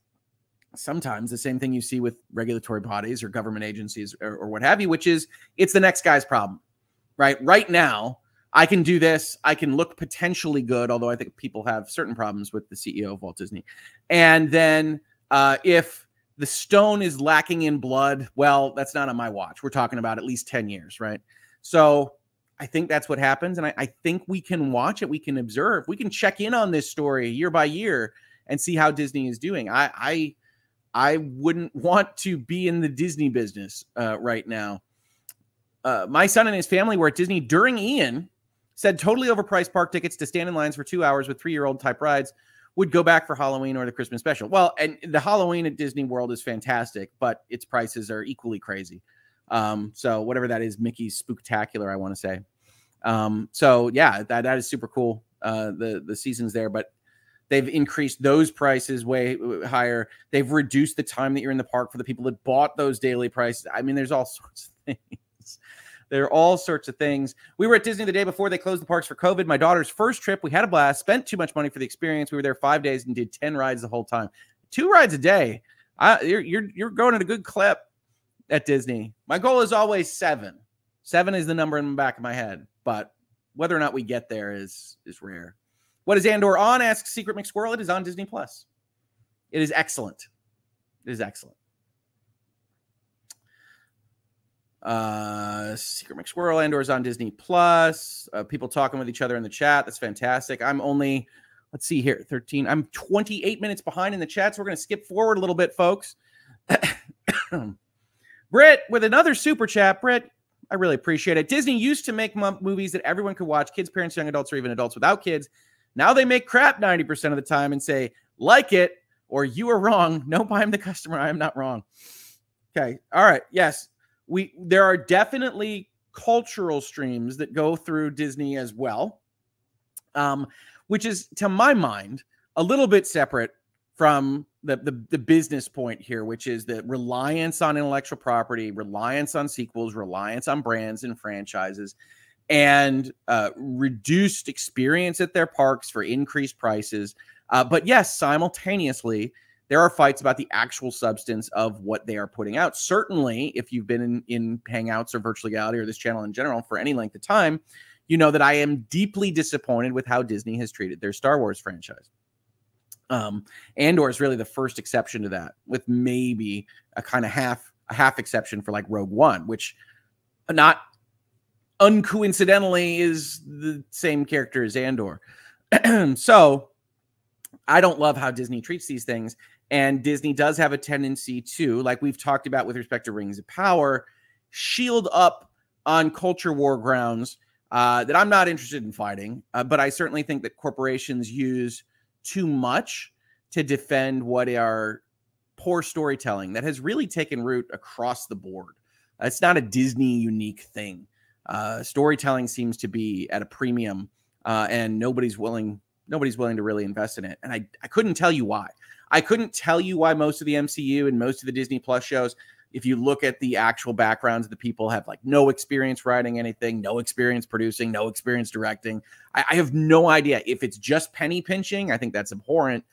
sometimes the same thing you see with regulatory bodies or government agencies or, or what have you, which is it's the next guy's problem, right? Right now, I can do this. I can look potentially good, although I think people have certain problems with the C E O of Walt Disney. And then uh, if the stone is lacking in blood, well, that's not on my watch. We're talking about at least ten years, right? So I think that's what happens. And I, I think we can watch it. We can observe. We can check in on this story year by year and see how Disney is doing. I I, I wouldn't want to be in the Disney business uh, right now. Uh, my son and his family were at Disney during Ian, said totally overpriced park tickets to stand in lines for two hours with three-year-old type rides, would go back for Halloween or the Christmas special. Well, and the Halloween at Disney World is fantastic, but its prices are equally crazy. Um, so whatever that is, Mickey's Spooktacular, I want to say. Um, so yeah, that, that is super cool. Uh, the, the seasons there, but they've increased those prices way higher. They've reduced the time that you're in the park for the people that bought those daily prices. I mean, there's all sorts of things. There are all sorts of things. We were at Disney the day before they closed the parks for COVID. My daughter's first trip. We had a blast, spent too much money for the experience. We were there five days and did ten rides the whole time. Two rides a day. I, you're, you're, you're going at a good clip at Disney. My goal is always seven. Seven is the number in the back of my head, but whether or not we get there is, is rare. What is Andor on? Asks Secret McSquirrel. It is on Disney Plus. It is excellent. It is excellent. Uh, Secret McSquirrel, Andor is on Disney Plus. Uh, people talking with each other in the chat. That's fantastic. I'm only, let's see here, thirteen. I'm twenty-eight minutes behind in the chat, so we're going to skip forward a little bit, folks. Britt with another super chat. Britt, I really appreciate it. Disney used to make movies that everyone could watch, kids, parents, young adults, or even adults without kids. Now they make crap ninety percent of the time and say, like it, or you are wrong. No, I'm the customer. I am not wrong. Okay. All right. Yes. We, there are definitely cultural streams that go through Disney as well, um, which is, to my mind, a little bit separate from the, the, the business point here, which is the reliance on intellectual property, reliance on sequels, reliance on brands and franchises, and uh, reduced experience at their parks for increased prices. Uh, but yes, simultaneously, there are fights about the actual substance of what they are putting out. Certainly, if you've been in, in Hangouts or Virtual Reality or this channel in general for any length of time, you know that I am deeply disappointed with how Disney has treated their Star Wars franchise. Um, Andor is really the first exception to that, with maybe a kind of half a half exception for like Rogue One, which not uncoincidentally is the same character as Andor. So I don't love how Disney treats these things. And Disney does have a tendency to, like we've talked about with respect to Rings of Power, shield up on culture war grounds uh, that I'm not interested in fighting. Uh, but I certainly think that corporations use too much to defend what are poor storytelling that has really taken root across the board. It's not a Disney unique thing. Uh, storytelling seems to be at a premium, uh, and nobody's willing nobody's willing to really invest in it. And I, I couldn't tell you why. I couldn't tell you why most of the M C U and most of the Disney Plus shows, if you look at the actual backgrounds of the people, have like no experience writing anything, no experience producing, no experience directing. I, I have no idea if it's just penny pinching. I think that's abhorrent.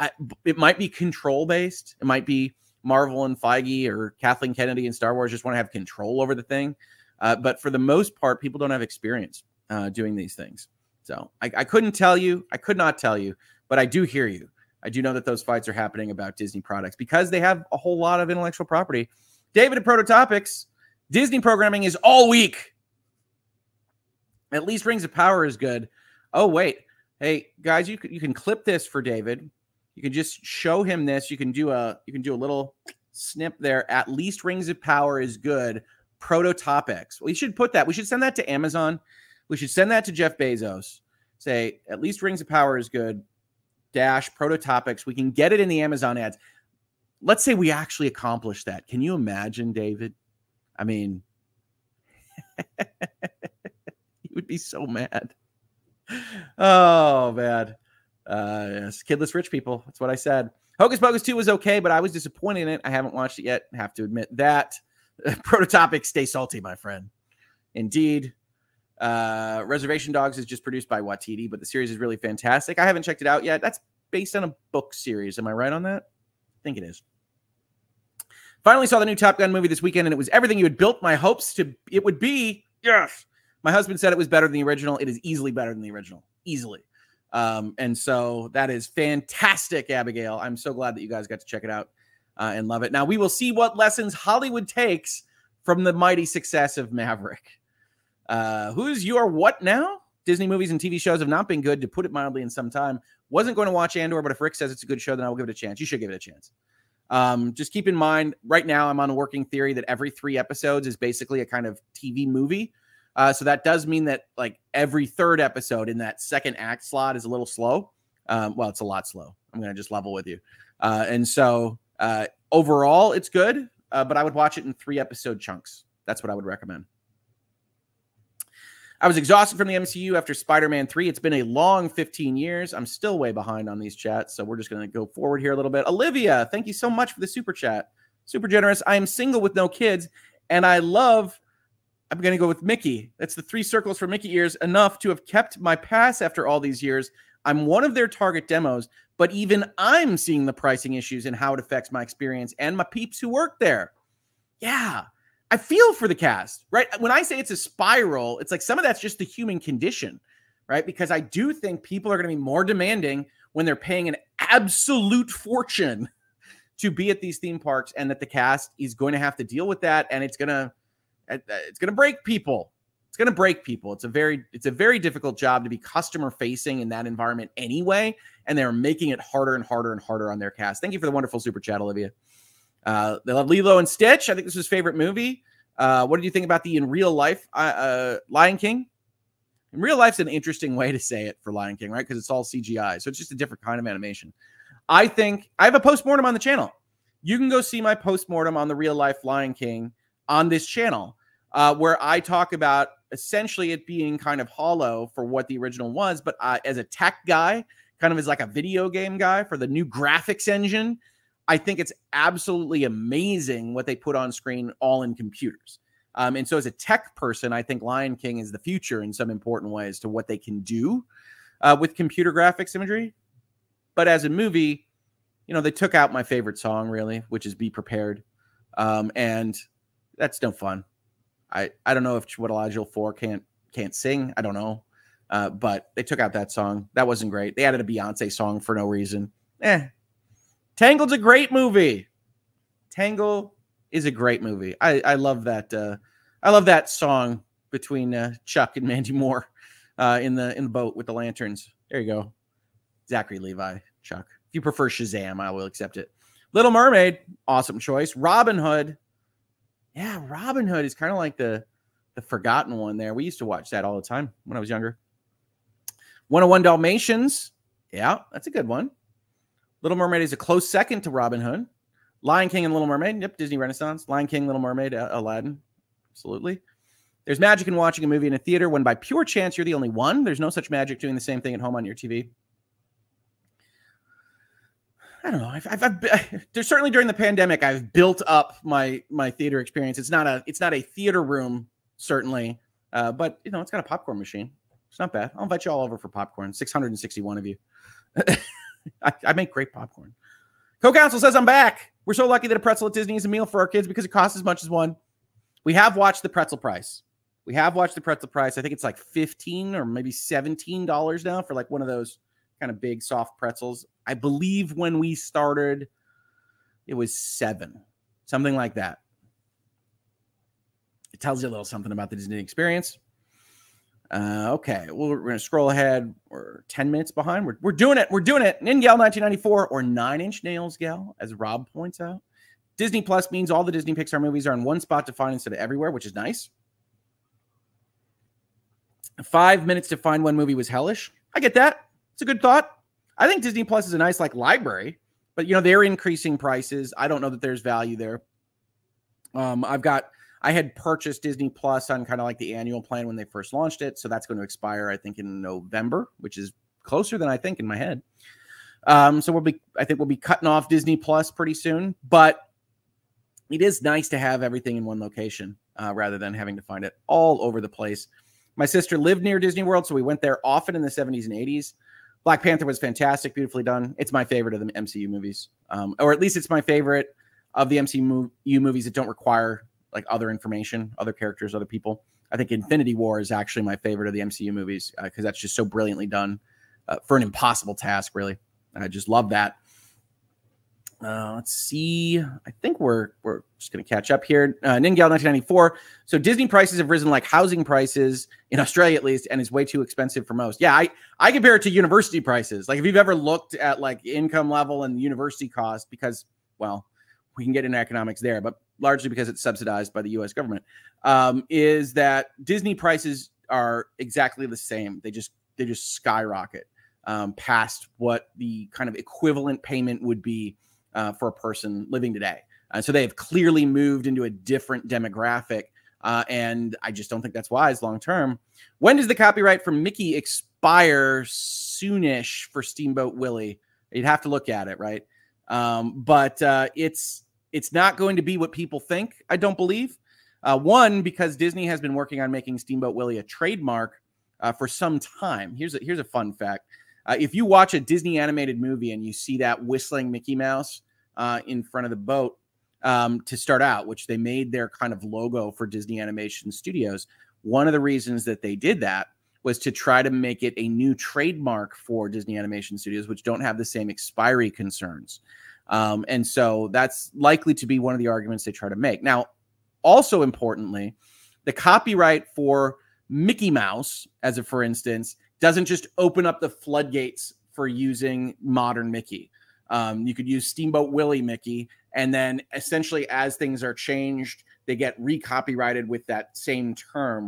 I, it might be control based. It might be Marvel and Feige or Kathleen Kennedy and Star Wars just want to have control over the thing. Uh, but for the most part, people don't have experience uh, doing these things. So I, I couldn't tell you. I could not tell you, but I do hear you. I do know that those fights are happening about Disney products because they have a whole lot of intellectual property. David at Prototopics, Disney programming is all week. At least Rings of Power is good. Oh, wait. Hey, guys, you can, you can clip this for David. You can just show him this. You can do a you can do a little snip there. At least Rings of Power is good. Prototopics. We should put that. We should send that to Amazon. We should send that to Jeff Bezos. Say, at least Rings of Power is good. Dash Prototopics. We can get it in the Amazon ads. Let's say we actually accomplish that. Can you imagine, David? I mean, you would be so mad. Oh, man. Uh, yes. Kidless rich people. That's what I said. Hocus Pocus two was okay, but I was disappointed in it. I haven't watched it yet. I have to admit that. Prototopics, stay salty, my friend. Indeed. Uh, Reservation Dogs is just produced by Watiti, but the series is really fantastic. I haven't checked it out yet. That's based on a book series. Am I right on that? I think it is. Finally saw the new Top Gun movie this weekend, and it was everything you had built my hopes to it would be. Yes. My husband said it was better than the original. It is easily better than the original. Easily. Um, and so that is fantastic, Abigail. I'm so glad that you guys got to check it out uh, and love it. Now we will see what lessons Hollywood takes from the mighty success of Maverick. Uh, who's your what now? Disney movies and T V shows have not been good, to put it mildly, in some time. Wasn't going to watch Andor, but if Rick says it's a good show, then I will give it a chance. You should give it a chance. Um, just keep in mind, right now I'm on a working theory that every three episodes is basically a kind of T V movie. Uh, so that does mean that like every third episode in that second act slot is a little slow. Um, well, it's a lot slow. I'm going to just level with you. Uh, and so uh, overall, it's good, uh, but I would watch it in three episode chunks. That's what I would recommend. I was exhausted from the M C U after Spider-Man three. It's been a long fifteen years. I'm still way behind on these chats, so we're just going to go forward here a little bit. Olivia, thank you so much for the super chat. Super generous. I am single with no kids, and I love... I'm going to go with Mickey. That's the three circles for Mickey ears. Enough to have kept my pass after all these years. I'm one of their target demos, but even I'm seeing the pricing issues and how it affects my experience and my peeps who work there. Yeah. I feel for the cast, right? When I say it's a spiral, it's like some of that's just the human condition, right? Because I do think people are going to be more demanding when they're paying an absolute fortune to be at these theme parks, and that the cast is going to have to deal with that. And it's going to, it's going to break people. It's going to break people. It's a very, it's a very difficult job to be customer facing in that environment anyway. And they're making it harder and harder and harder on their cast. Thank you for the wonderful super chat, Olivia. Uh, they love Lilo and Stitch. I think this was his favorite movie. Uh, what did you think about the in real life uh, Lion King? In real life's an interesting way to say it for Lion King, right? Because it's all C G I. So it's just a different kind of animation. I think I have a postmortem on the channel. You can go see my postmortem on the real life Lion King on this channel, uh, where I talk about essentially it being kind of hollow for what the original was. But uh, as a tech guy, kind of as like a video game guy for the new graphics engine, I think it's absolutely amazing what they put on screen, all in computers. Um, and so as a tech person, I think Lion King is the future in some important ways to what they can do uh, with computer graphics imagery. But as a movie, you know, they took out my favorite song, really, which is Be Prepared. Um, and that's no fun. I, I don't know if Chiwetel Ejiofor can't, can't sing. I don't know. Uh, but they took out that song. That wasn't great. They added a Beyonce song for no reason. Eh. Tangled's a great movie. Tangle is a great movie. I, I love that. Uh, I love that song between uh, Chuck and Mandy Moore uh, in the in the boat with the lanterns. There you go, Zachary Levi. Chuck. If you prefer Shazam, I will accept it. Little Mermaid, awesome choice. Robin Hood. Yeah, Robin Hood is kind of like the, the forgotten one there. We used to watch that all the time when I was younger. one oh one Dalmatians. Yeah, that's a good one. Little Mermaid is a close second to Robin Hood. Lion King and Little Mermaid. Yep, Disney Renaissance. Lion King, Little Mermaid, Aladdin. Absolutely. There's magic in watching a movie in a theater when by pure chance you're the only one. There's no such magic doing the same thing at home on your T V. I don't know. I've, I've, I've, there's certainly during the pandemic, I've built up my my theater experience. It's not a it's not a theater room certainly, uh, but you know it's got a popcorn machine. It's not bad. I'll invite you all over for popcorn. six hundred sixty-one of you. I, I make great popcorn. Co-counsel says I'm back. We're so lucky that a pretzel at Disney is a meal for our kids because it costs as much as one. We have watched the pretzel price. We have watched the pretzel price. I think it's like fifteen or maybe seventeen dollars now for like one of those kind of big soft pretzels. I believe when we started, it was seven, something like that. It tells you a little something about the Disney experience. Uh, okay, well, we're going to scroll ahead. We're ten minutes behind. We're, we're doing it. We're doing it. Ningal nineteen ninety-four or Nine Inch Nails Gal, as Rob points out. Disney Plus means all the Disney Pixar movies are in one spot to find instead of everywhere, which is nice. Five minutes to find one movie was hellish. I get that. It's a good thought. I think Disney Plus is a nice like library, but you know, they're increasing prices. I don't know that there's value there. Um, I've got, I had purchased Disney Plus on kind of like the annual plan when they first launched it. So that's going to expire, I think in November, which is closer than I think in my head. Um, so we'll be, I think we'll be cutting off Disney Plus pretty soon, but it is nice to have everything in one location uh, rather than having to find it all over the place. My sister lived near Disney World, so we went there often in the seventies and eighties. Black Panther was fantastic, beautifully done. It's my favorite of the M C U movies, um, or at least it's my favorite of the M C U movies that don't require like other information, other characters, other people. I think Infinity War is actually my favorite of the M C U movies because uh, that's just so brilliantly done uh, for an impossible task, really. I just love that. Uh, let's see. I think we're we're just going to catch up here. Uh, Ningal nineteen ninety-four. So Disney prices have risen like housing prices in Australia, at least, and is way too expensive for most. Yeah, I, I compare it to university prices. Like if you've ever looked at like income level and university cost, because, well, we can get into economics there, but largely because it's subsidized by the U S government, um, is that Disney prices are exactly the same. They just they just skyrocket um, past what the kind of equivalent payment would be Uh, for a person living today. Uh, so they have clearly moved into a different demographic. Uh, and I just don't think that's wise long-term. When does the copyright for Mickey expire? Soonish for Steamboat Willie. You'd have to look at it, right? Um, but uh, it's it's not going to be what people think, I don't believe. Uh, one, because Disney has been working on making Steamboat Willie a trademark uh, for some time. Here's a, here's a fun fact. Uh, if you watch a Disney animated movie and you see that whistling Mickey Mouse, Uh, in front of the boat um, to start out, which they made their kind of logo for Disney Animation Studios. One of the reasons that they did that was to try to make it a new trademark for Disney Animation Studios, which don't have the same expiry concerns. Um, and so that's likely to be one of the arguments they try to make. Now, also importantly, the copyright for Mickey Mouse, as a for instance, doesn't just open up the floodgates for using modern Mickey. Um, you could use Steamboat Willie Mickey, and then essentially as things are changed, they get recopyrighted with that same term.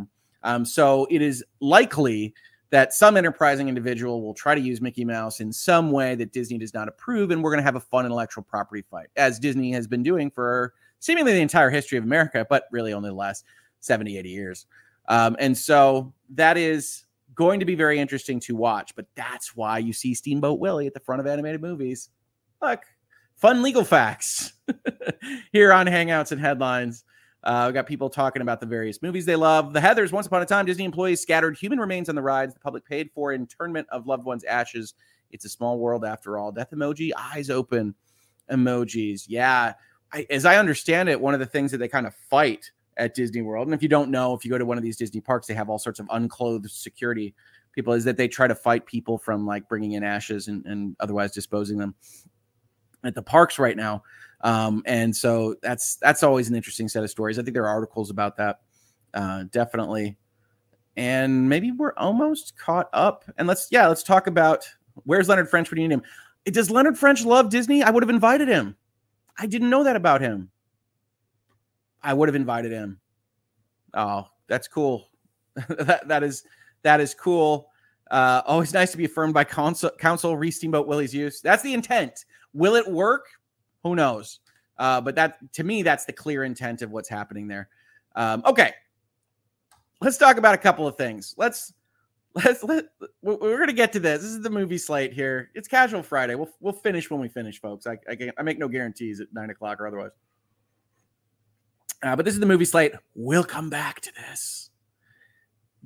Um, so it is likely that some enterprising individual will try to use Mickey Mouse in some way that Disney does not approve, and we're going to have a fun intellectual property fight, as Disney has been doing for seemingly the entire history of America, but really only the last seventy, eighty years. Um, and so that is going to be very interesting to watch, but that's why you see Steamboat Willie at the front of animated movies. Look, fun legal facts here on Hangouts and Headlines. Uh, we got people talking about the various movies they love. The Heathers, once upon a time, Disney employees scattered human remains on the rides the public paid for, interment of loved ones' ashes. It's a small world after all. Death emoji, eyes open emojis. Yeah, I, as I understand it, one of the things that they kind of fight at Disney World, and if you don't know, if you go to one of these Disney parks, they have all sorts of unclothed security people, is that they try to fight people from like bringing in ashes and, and otherwise disposing them at the parks right now. Um, and so that's, that's always an interesting set of stories. I think there are articles about that. Uh, definitely. And maybe we're almost caught up, and let's, yeah, let's talk about where's Leonard French when you need him. Does Leonard French love Disney? I would have invited him. I didn't know that about him. I would have invited him. Oh, that's cool. that, that is that is cool. Uh, always nice to be affirmed by counsel, counsel re-Steamboat Willie's use. That's the intent. Will it work? Who knows? Uh, but that, to me, that's the clear intent of what's happening there. Um, okay. Let's talk about a couple of things. Let's, let's, let, we're going to get to this. This is the movie slate here. It's Casual Friday. We'll, we'll finish when we finish, folks. I, I, can, I make no guarantees at nine o'clock or otherwise. Uh, but this is the movie slate. We'll come back to this.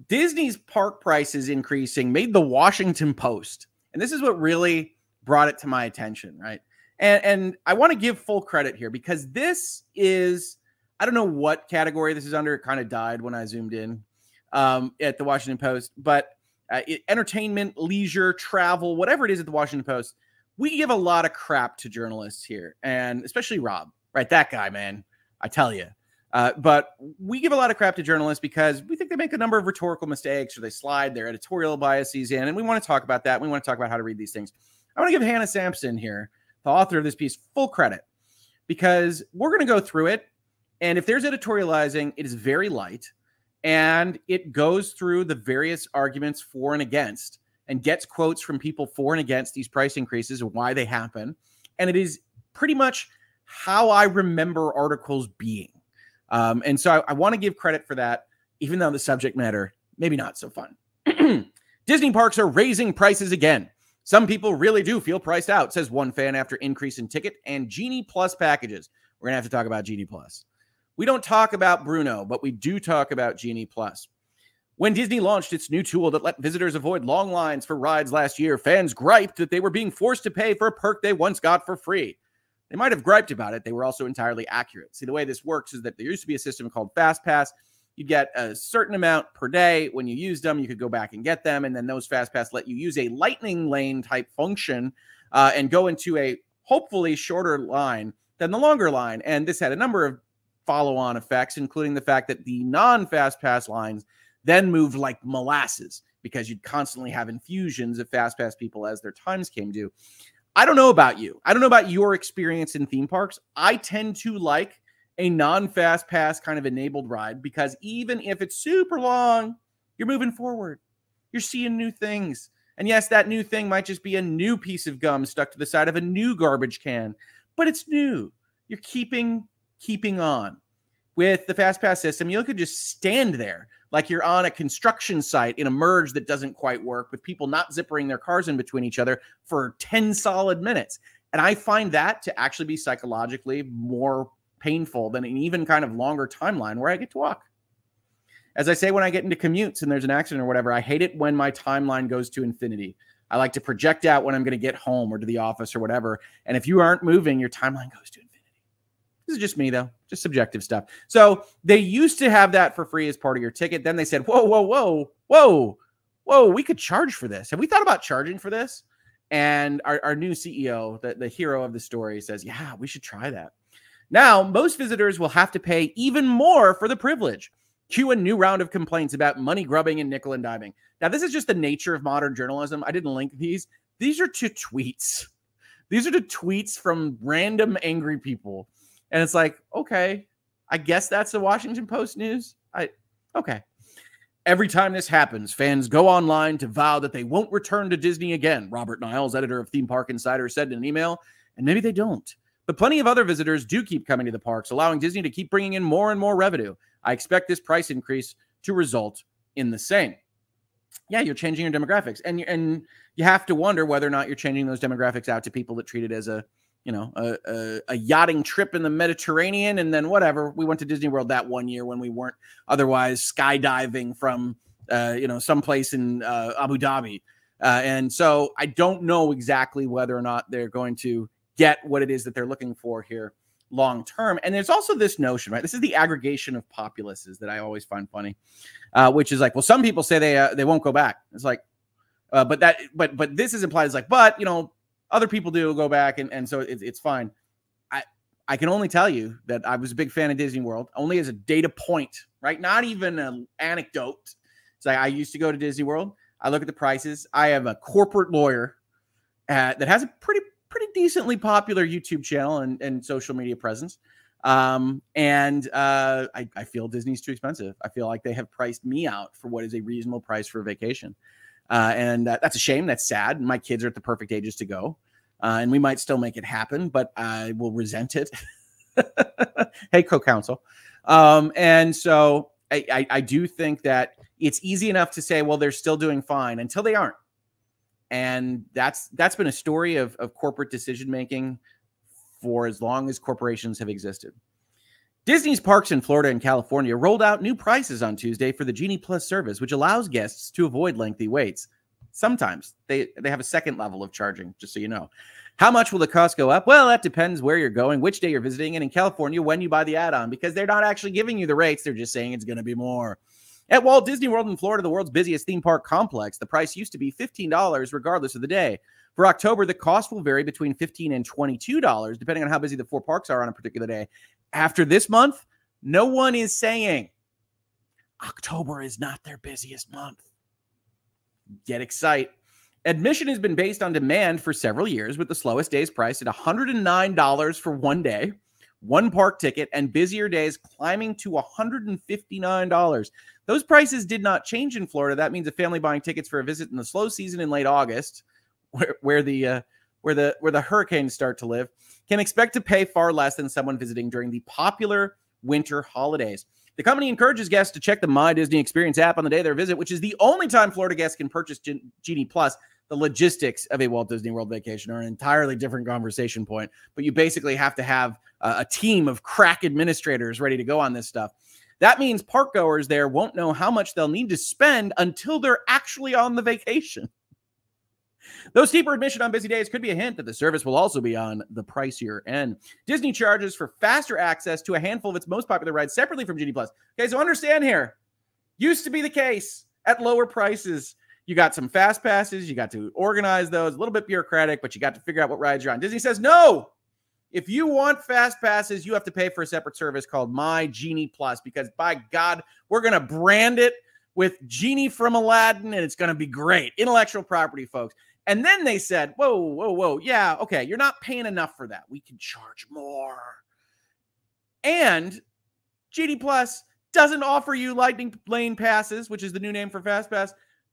Disney's park prices increasing made the Washington Post. And this is what really brought it to my attention, right? And, and I want to give full credit here because this is, I don't know what category this is under. It kind of died when I zoomed in um, at the Washington Post. But uh, it, entertainment, leisure, travel, whatever it is at the Washington Post, we give a lot of crap to journalists here. And especially Rob, right? That guy, man, I tell you. Uh, but we give a lot of crap to journalists because we think they make a number of rhetorical mistakes or they slide their editorial biases in. And we want to talk about that. We want to talk about how to read these things. I want to give Hannah Sampson here, the author of this piece, full credit because we're going to go through it. And if there's editorializing, it is very light and it goes through the various arguments for and against and gets quotes from people for and against these price increases and why they happen. And it is pretty much how I remember articles being. Um, and so I, I want to give credit for that, even though the subject matter, maybe not so fun. Disney parks are raising prices again. Some people really do feel priced out, says one fan after increase in ticket and Genie Plus packages. We're going to have to talk about Genie Plus. We don't talk about Bruno, but we do talk about Genie Plus. When Disney launched its new tool that let visitors avoid long lines for rides last year, fans griped that they were being forced to pay for a perk they once got for free. They might have griped about it. They were also entirely accurate. See, the way this works is that there used to be a system called FastPass. You'd get a certain amount per day. When you used them, you could go back and get them. And then those FastPass let you use a Lightning Lane type function uh, and go into a hopefully shorter line than the longer line. And this had a number of follow-on effects, including the fact that the non-FastPass lines then moved like molasses because you'd constantly have infusions of FastPass people as their times came due. I don't know about you. I don't know about your experience in theme parks. I tend to like a non-fast pass kind of enabled ride because even if it's super long, you're moving forward. You're seeing new things. And yes, that new thing might just be a new piece of gum stuck to the side of a new garbage can, but it's new. You're keeping, keeping on. With the fast pass system, you could just stand there like you're on a construction site in a merge that doesn't quite work with people not zippering their cars in between each other for ten solid minutes. And I find that to actually be psychologically more painful than an even kind of longer timeline where I get to walk. As I say, when I get into commutes and there's an accident or whatever, I hate it when my timeline goes to infinity. I like to project out when I'm going to get home or to the office or whatever. And if you aren't moving, your timeline goes to infinity. This is just me, though. Just subjective stuff. So they used to have that for free as part of your ticket. Then they said, whoa, whoa, whoa, whoa, whoa, we could charge for this. Have we thought about charging for this? And our, our new C E O, the, the hero of the story, says, yeah, we should try that. Now, most visitors will have to pay even more for the privilege. Cue a new round of complaints about money grubbing and nickel and diming. Now, this is just the nature of modern journalism. I didn't link these. These are two tweets. These are the tweets from random angry people. And it's like, okay, I guess that's the Washington Post news. I okay. Every time this happens, fans go online to vow that they won't return to Disney again, Robert Niles, editor of Theme Park Insider, said in an email. And maybe they don't. But plenty of other visitors do keep coming to the parks, allowing Disney to keep bringing in more and more revenue. I expect this price increase to result in the same. Yeah, you're changing your demographics. And, and you have to wonder whether or not you're changing those demographics out to people that treat it as a, you know, a, a, a yachting trip in the Mediterranean. And then whatever, we went to Disney World that one year when we weren't otherwise skydiving from, uh, you know, someplace in uh, Abu Dhabi. Uh, and so I don't know exactly whether or not they're going to get what it is that they're looking for here long term. And there's also this notion, right? This is the aggregation of populaces that I always find funny, uh, which is like, well, some people say they, uh, they won't go back. It's like, uh, but that, but, but this is implied as like, but, you know, other people do go back, and, and so it, it's fine. I, I can only tell you that I was a big fan of Disney World, only as a data point, right? Not even an anecdote. It's like I used to go to Disney World. I look at the prices. I have a corporate lawyer uh, that has a pretty pretty decently popular YouTube channel and, and social media presence. Um, and uh, I, I feel Disney's too expensive. I feel like they have priced me out for what is a reasonable price for a vacation. Uh, and that, that's a shame. That's sad. My kids are at the perfect ages to go. Uh, and we might still make it happen, but I will resent it. Hey, co-counsel. Um, and so I, I, I do think that it's easy enough to say, well, they're still doing fine until they aren't. And that's that's been a story of, of corporate decision-making for as long as corporations have existed. Disney's parks in Florida and California rolled out new prices on Tuesday for the Genie Plus service, which allows guests to avoid lengthy waits. Sometimes they, they have a second level of charging, just so you know. How much will the cost go up? Well, that depends where you're going, which day you're visiting, and in California, when you buy the add-on, because they're not actually giving you the rates. They're just saying it's going to be more. At Walt Disney World in Florida, the world's busiest theme park complex, the price used to be fifteen dollars regardless of the day. For October, the cost will vary between fifteen dollars and twenty-two dollars, depending on how busy the four parks are on a particular day. After this month, no one is saying October is not their busiest month. Get excited. Admission has been based on demand for several years, with the slowest days priced at one hundred nine dollars for one day, one park ticket, and busier days climbing to one hundred fifty-nine dollars. Those prices did not change in Florida. That means a family buying tickets for a visit in the slow season in late August, where, where the uh, where the where the hurricanes start to live, can expect to pay far less than someone visiting during the popular winter holidays. The company encourages guests to check the My Disney Experience app on the day of their visit, which is the only time Florida guests can purchase Genie Plus. The logistics of a Walt Disney World vacation are an entirely different conversation point, but you basically have to have a, a team of crack administrators ready to go on this stuff. That means park goers there won't know how much they'll need to spend until they're actually on the vacation. Though steeper admission on busy days could be a hint that the service will also be on the pricier end. Disney charges for faster access to a handful of its most popular rides separately from Genie Plus. Okay, so understand here. Used to be the case at lower prices. You got some fast passes. You got to organize those. A little bit bureaucratic, but you got to figure out what rides you're on. Disney says, no, if you want fast passes, you have to pay for a separate service called My Genie Plus, because by God, we're going to brand it with Genie from Aladdin, and it's going to be great. Intellectual property, folks. And then they said, whoa, whoa, whoa, yeah, okay, you're not paying enough for that. We can charge more. And Genie Plus doesn't offer you Lightning Lane passes, which is the new name for FastPass,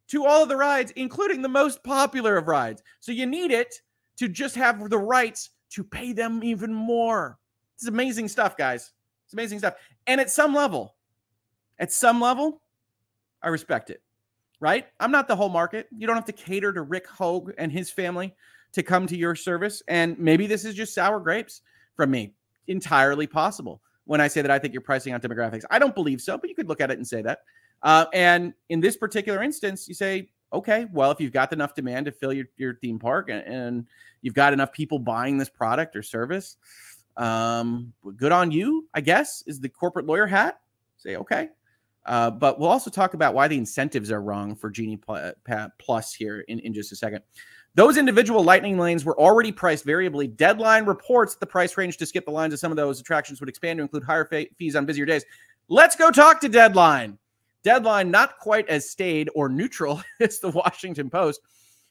to all of the rides, including the most popular of rides. So you need it to just have the rights to pay them even more. It's amazing stuff, guys. It's amazing stuff. And at some level, at some level, I respect it. Right? I'm not the whole market. You don't have to cater to Rick Hogue and his family to come to your service. And maybe this is just sour grapes from me. Entirely possible when I say that I think you're pricing out demographics. I don't believe so, but you could look at it and say that. Uh, and in this particular instance, you say, okay, well, if you've got enough demand to fill your, your theme park and, and you've got enough people buying this product or service, um, good on you, I guess, is the corporate lawyer hat. Say, okay. Uh, but we'll also talk about why the incentives are wrong for Genie Plus here in, in just a second. Those individual lightning lanes were already priced variably. Deadline reports the price range to skip the lines of some of those attractions would expand to include higher fees on busier days. Let's go talk to Deadline. Deadline not quite as staid or neutral as the Washington Post.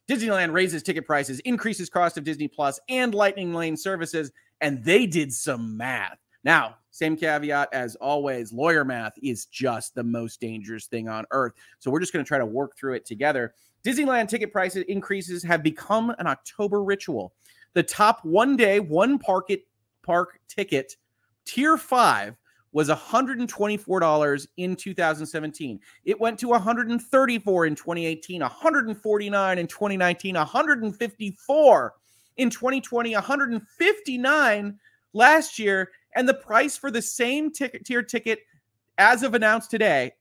Disneyland raises ticket prices, increases cost of Disney Plus and Lightning Lane services, and they did some math. Now, same caveat as always, lawyer math is just the most dangerous thing on earth. So we're just going to try to work through it together. Disneyland ticket price increases have become an October ritual. The top one day, one park, it, park ticket, tier five, was one hundred twenty-four dollars in two thousand seventeen. It went to one hundred thirty-four dollars in twenty eighteen, one hundred forty-nine dollars in twenty nineteen, one hundred fifty-four dollars in twenty twenty, one hundred fifty-nine dollars last year. And the price for the same ticket tier ticket as of announced today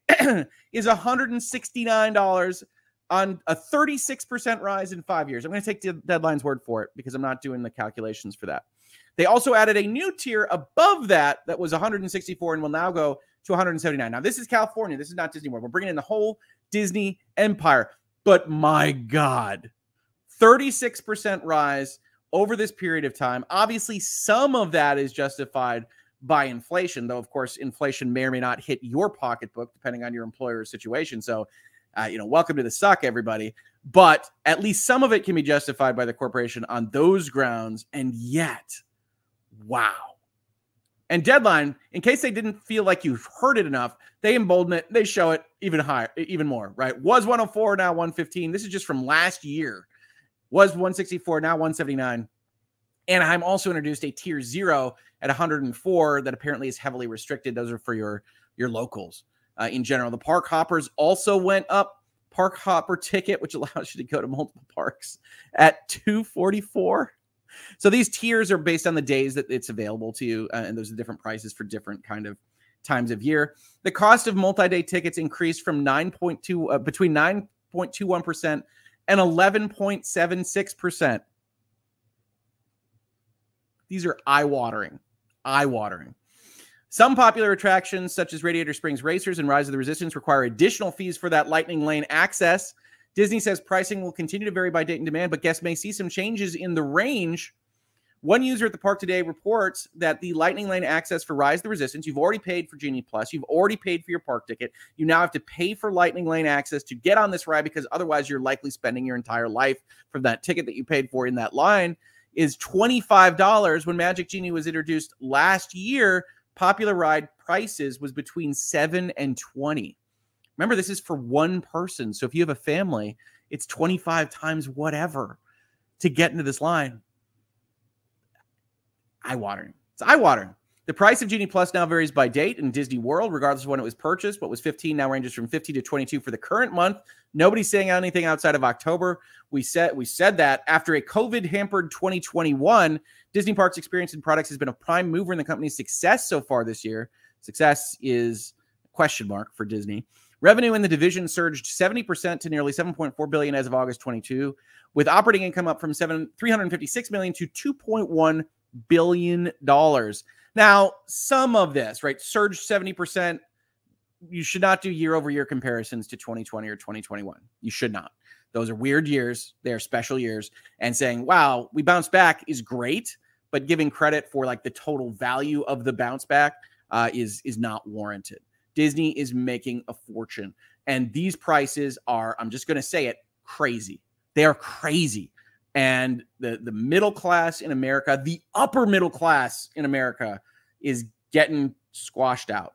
is one hundred sixty-nine dollars on a thirty-six percent rise in five years. I'm going to take the Deadline's word for it because I'm not doing the calculations for that. They also added a new tier above that that was one hundred sixty-four dollars and will now go to one hundred seventy-nine dollars. Now, this is California. This is not Disney World. We're bringing in the whole Disney empire. But my God, thirty-six percent rise over this period of time. Obviously, some of that is justified by inflation, though, of course, inflation may or may not hit your pocketbook, depending on your employer's situation. So uh, you know, welcome to the suck, everybody. But at least some of it can be justified by the corporation on those grounds. And yet, wow. And Deadline, in case they didn't feel like you've heard it enough, they embolden it. They show it even higher, even more, right? Was one oh four, now one fifteen. This is just from last year. Was one sixty-four, now one seventy-nine. Anaheim also introduced a tier zero at one hundred and four that apparently is heavily restricted. Those are for your, your locals uh, in general. The park hoppers also went up. Park hopper ticket, which allows you to go to multiple parks, at two forty-four. So these tiers are based on the days that it's available to you, uh, and those are different prices for different kind of times of year. The cost of multi-day tickets increased from nine point two uh, between nine point two one percent and eleven point seven six percent. These are eye-watering, eye-watering. Some popular attractions, such as Radiator Springs Racers and Rise of the Resistance, require additional fees for that Lightning Lane access. Disney says pricing will continue to vary by date and demand, but guests may see some changes in the range. One user at the park today reports that the Lightning Lane access for Rise of the Resistance, you've already paid for Genie Plus, you've already paid for your park ticket, you now have to pay for Lightning Lane access to get on this ride, because otherwise you're likely spending your entire life from that ticket that you paid for in that line, is twenty-five dollars. When Magic Genie was introduced last year, popular ride prices was between seven and twenty. Remember, this is for one person. So if you have a family, it's twenty-five times whatever to get into this line. Eye-watering. It's eye-watering. The price of Genie Plus now varies by date in Disney World, regardless of when it was purchased. What was fifteen now ranges from fifty to twenty-two for the current month. Nobody's saying anything outside of October. We said we said that after a COVID-hampered twenty twenty-one, Disney Parks Experience and Products has been a prime mover in the company's success so far this year. Success is a question mark for Disney. Revenue in the division surged seventy percent to nearly seven point four billion dollars as of August twenty-second, with operating income up from three hundred fifty-six million dollars to two point one billion dollars. Now, some of this, right, surged seventy percent. You should not do year-over-year comparisons to twenty twenty or twenty twenty-one. You should not. Those are weird years. They're special years. And saying, wow, we bounced back is great, but giving credit for like the total value of the bounce back uh, is, is not warranted. Disney is making a fortune. And these prices are, I'm just going to say it, crazy. They are crazy. And the, the middle class in America, the upper middle class in America, is getting squashed out.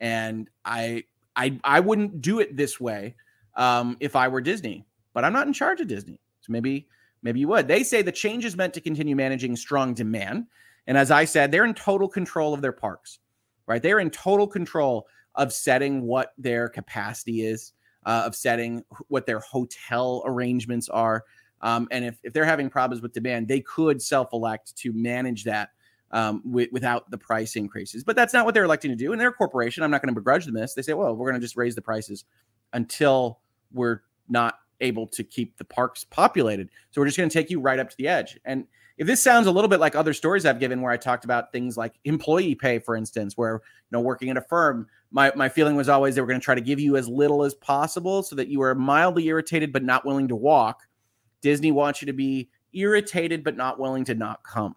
And I I I wouldn't do it this way um, if I were Disney. But I'm not in charge of Disney. So maybe maybe you would. They say the change is meant to continue managing strong demand. And as I said, they're in total control of their parks, right? They're in total control of setting what their capacity is, uh, of setting what their hotel arrangements are. Um, and if, if they're having problems with demand, they could self-elect to manage that Um, without the price increases. But that's not what they're electing to do. And they're a corporation. I'm not going to begrudge them this. They say, well, we're going to just raise the prices until we're not able to keep the parks populated. So we're just going to take you right up to the edge. And if this sounds a little bit like other stories I've given where I talked about things like employee pay, for instance, where, you know, working at a firm, my, my feeling was always they were going to try to give you as little as possible so that you were mildly irritated but not willing to walk. Disney wants you to be irritated but not willing to not come.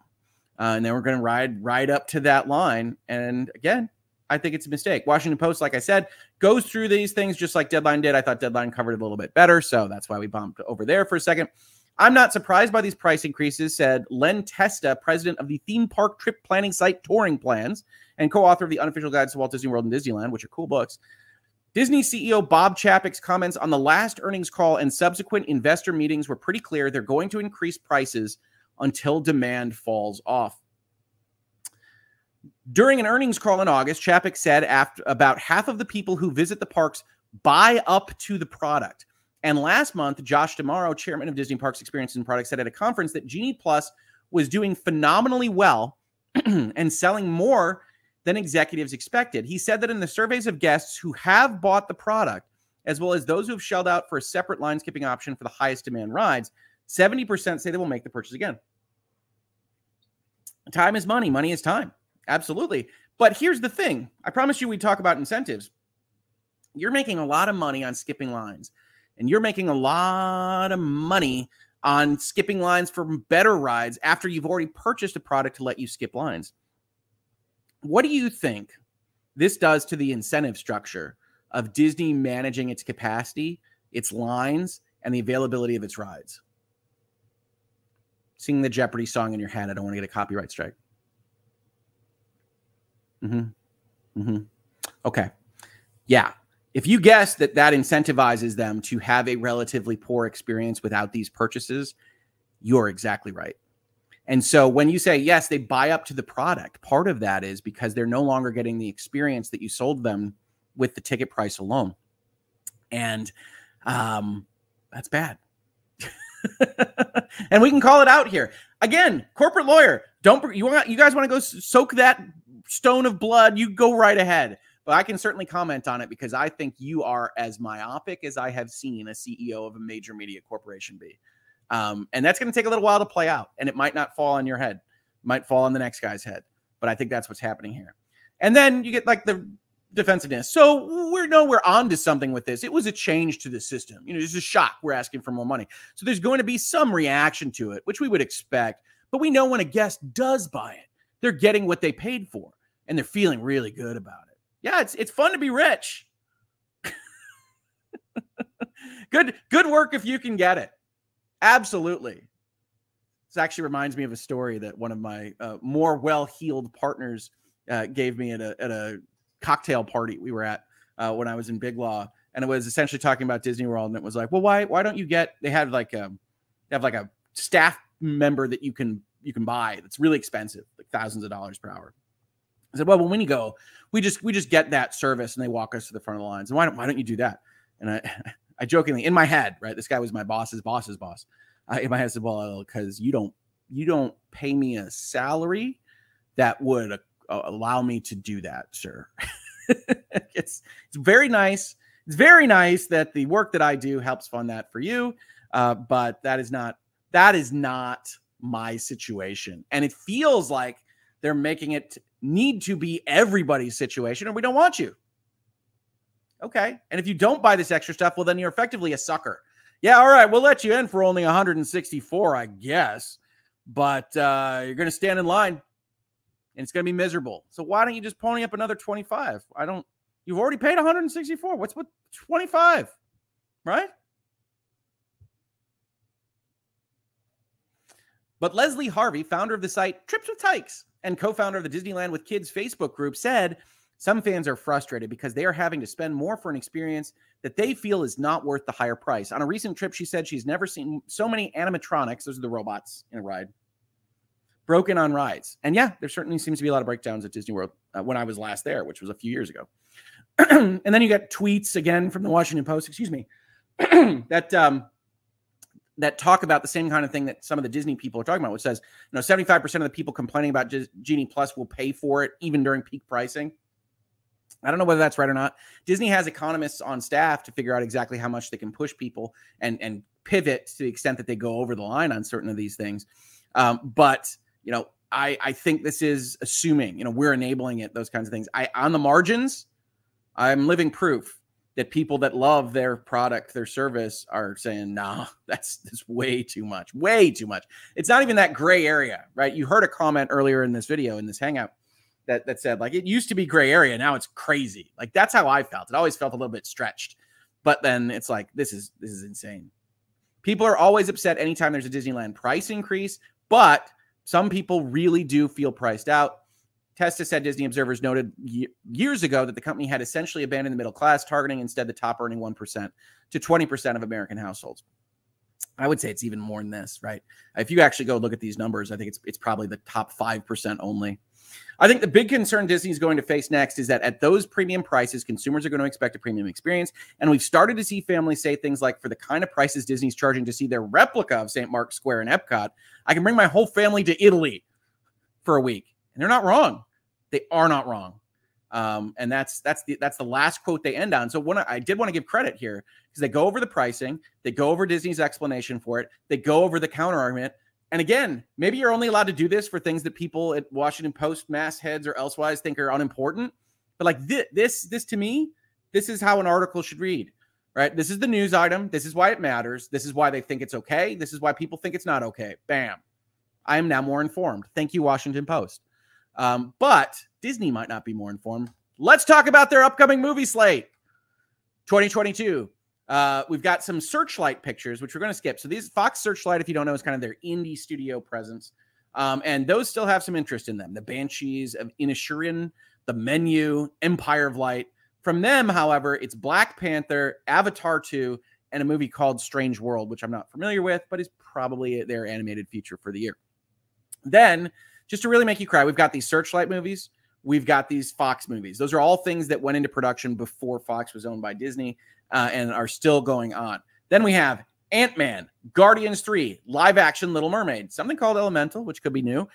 Uh, and then we're going to ride right up to that line. And again, I think it's a mistake. Washington Post, like I said, goes through these things just like Deadline did. I thought Deadline covered it a little bit better. So that's why we bumped over there for a second. I'm not surprised by these price increases, said Len Testa, president of the theme park trip planning site Touring Plans and co-author of the Unofficial Guides to Walt Disney World and Disneyland, which are cool books. Disney C E O Bob Chapek's comments on the last earnings call and subsequent investor meetings were pretty clear. They're going to increase prices until demand falls off. During an earnings call in August, Chapek said after about half of the people who visit the parks buy up to the product. And last month, Josh D'Amaro, chairman of Disney Parks Experience and Products, said at a conference that Genie Plus was doing phenomenally well and selling more than executives expected. He said that in the surveys of guests who have bought the product, as well as those who have shelled out for a separate line skipping option for the highest demand rides, seventy percent say they will make the purchase again. Time is money. Money is time. Absolutely. But here's the thing. I promise you we talk about incentives. You're making a lot of money on skipping lines. And you're making a lot of money on skipping lines for better rides after you've already purchased a product to let you skip lines. What do you think this does to the incentive structure of Disney managing its capacity its lines, and the availability of its rides. Sing the Jeopardy song in your head. I don't want to get a copyright strike. Mm-hmm. Mm-hmm. Okay. Yeah. If you guess that that incentivizes them to have a relatively poor experience without these purchases, you're exactly right. And so when you say, yes, they buy up to the product, part of that is because they're no longer getting the experience that you sold them with the ticket price alone. And um, that's bad. And we can call it out here. Again, corporate lawyer, don't you want you guys want to go soak that stone of blood? You go right ahead. But I can certainly comment on it because I think you are as myopic as I have seen a C E O of a major media corporation be. Um, and that's going to take a little while to play out. And it might not fall on your head. It might fall on the next guy's head. But I think that's what's happening here. And then you get like the defensiveness. So we're no, we're onto something with this. It was a change to the system. You know, it's a shock. We're asking for more money. So there's going to be some reaction to it, which we would expect. But we know when a guest does buy it, they're getting what they paid for. And they're feeling really good about it. Yeah, it's it's fun to be rich. Good, good work if you can get it. Absolutely. This actually reminds me of a story that one of my uh, more well-heeled partners uh, gave me at a, at a cocktail party we were at uh, when I was in Big Law. And it was essentially talking about Disney World. And it was like, well, why, why don't you get, they have like a, they have like a staff member that you can, you can buy. That's really expensive, like thousands of dollars per hour. I said, well, when we go, we just, we just get that service and they walk us to the front of the lines. And why don't, why don't you do that? And I, I jokingly, in my head, right, this guy was my boss's boss's boss. I, in my head, I said, well, because you don't, you don't pay me a salary that would uh, allow me to do that, sir. it's, it's very nice. It's very nice that the work that I do helps fund that for you. Uh, but that is not, that is not my situation. And it feels like they're making it need to be everybody's situation, and we don't want you. Okay. And if you don't buy this extra stuff, well, then you're effectively a sucker. Yeah. All right. We'll let you in for only one hundred sixty-four, I guess. But uh, you're going to stand in line and it's going to be miserable. So why don't you just pony up another twenty-five? I don't, you've already paid one hundred sixty-four. What's with twenty-five? Right. But Leslie Harvey, founder of the site Trips with Tykes and co-founder of the Disneyland with Kids Facebook group, said, some fans are frustrated because they are having to spend more for an experience that they feel is not worth the higher price. On a recent trip, she said she's never seen so many animatronics, those are the robots in a ride, broken on rides. And yeah, there certainly seems to be a lot of breakdowns at Disney World uh, when I was last there, which was a few years ago. And then you got tweets again from the Washington Post, excuse me, that um, that talk about the same kind of thing that some of the Disney people are talking about, which says, you know, seventy-five percent of the people complaining about Genie Plus will pay for it even during peak pricing. I don't know whether that's right or not. Disney has economists on staff to figure out exactly how much they can push people and, and pivot to the extent that they go over the line on certain of these things. Um, but, you know, I, I think this is assuming, you know, we're enabling it, those kinds of things. I, on the margins, I'm living proof that people that love their product, their service are saying, nah, that's, that's way too much, way too much. It's not even that gray area, right? You heard a comment earlier in this video, in this hangout, That, that said, like, it used to be gray area. Now it's crazy. Like, that's how I felt. It always felt a little bit stretched. But then it's like, this is this is insane. People are always upset anytime there's a Disneyland price increase. But some people really do feel priced out. Testa said Disney observers noted ye years ago that the company had essentially abandoned the middle class, targeting instead the top earning one percent to twenty percent of American households. I would say it's even more than this, right? If you actually go look at these numbers, I think it's, it's probably the top five percent only. I think the big concern Disney is going to face next is that at those premium prices, consumers are going to expect a premium experience. And we've started to see families say things like, for the kind of prices Disney's charging to see their replica of Saint Mark's Square in Epcot, I can bring my whole family to Italy for a week. And they're not wrong. They are not wrong. Um, and that's that's the that's the last quote they end on. So when I, I did want to give credit here because they go over the pricing. They go over Disney's explanation for it. They go over the counter argument. And again, maybe you're only allowed to do this for things that people at Washington Post mastheads or elsewise think are unimportant. But like this, this, this to me, this is how an article should read, right? This is the news item. This is why it matters. This is why they think it's okay. This is why people think it's not okay. Bam. I am now more informed. Thank you, Washington Post. Um, but Disney might not be more informed. Let's talk about their upcoming movie slate. twenty twenty-two. Uh, we've got some Searchlight pictures, which we're going to skip. So these Fox Searchlight, if you don't know, is kind of their indie studio presence. Um, and those still have some interest in them. The Banshees of Inisherin, The Menu, Empire of Light. From them, however, it's Black Panther, Avatar two, and a movie called Strange World, which I'm not familiar with, but is probably their animated feature for the year. Then, just to really make you cry, we've got these Searchlight movies. We've got these Fox movies. Those are all things that went into production before Fox was owned by Disney uh, and are still going on. Then we have Ant-Man, Guardians three, live action Little Mermaid, something called Elemental, which could be new,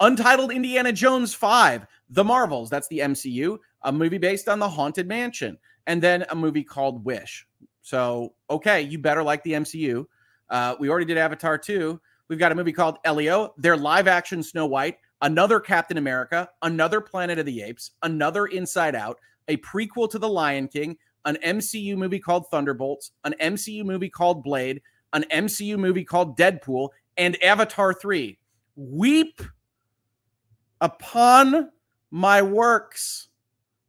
Untitled Indiana Jones five, The Marvels, that's the M C U, a movie based on the Haunted Mansion, and then a movie called Wish. So, okay, you better like the M C U. Uh, we already did Avatar two. We've got a movie called Elio, their live action Snow White, another Captain America, another Planet of the Apes, another Inside Out, a prequel to The Lion King, an M C U movie called Thunderbolts, an M C U movie called Blade, an M C U movie called Deadpool, and Avatar three. Weep upon my works,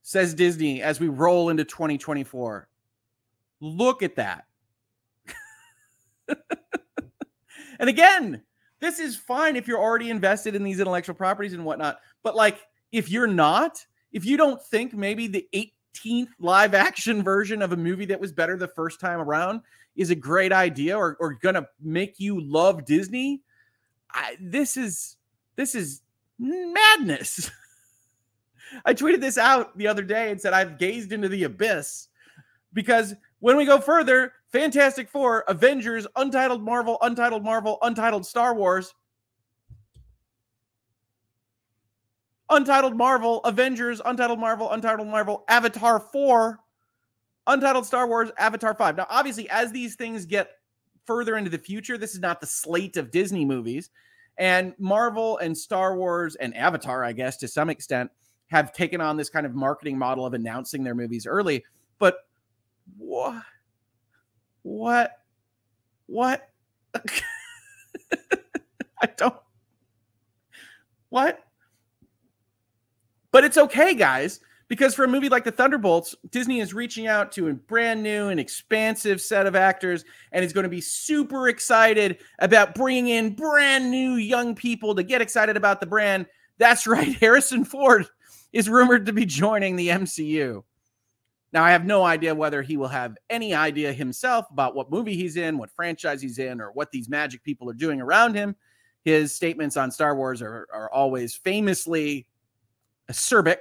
says Disney, as we roll into twenty twenty-four. Look at that. And again, this is fine if you're already invested in these intellectual properties and whatnot. But like, if you're not, if you don't think maybe the eighteenth live action version of a movie that was better the first time around is a great idea or, or going to make you love Disney, I, this is, this is madness. I tweeted this out the other day and said, I've gazed into the abyss, because when we go further, Fantastic Four, Avengers, Untitled Marvel, Untitled Marvel, Untitled Star Wars, Untitled Marvel, Avengers, Untitled Marvel, Untitled Marvel, Avatar four, Untitled Star Wars, Avatar five. Now, obviously, as these things get further into the future, this is not the slate of Disney movies. And Marvel and Star Wars and Avatar, I guess, to some extent, have taken on this kind of marketing model of announcing their movies early. But what? What? What? I don't. What? But it's okay, guys, because for a movie like The Thunderbolts, Disney is reaching out to a brand new and expansive set of actors and is going to be super excited about bringing in brand new young people to get excited about the brand. That's right. Harrison Ford is rumored to be joining the M C U. Now, I have no idea whether he will have any idea himself about what movie he's in, what franchise he's in, or what these magic people are doing around him. His statements on Star Wars are, are always famously acerbic.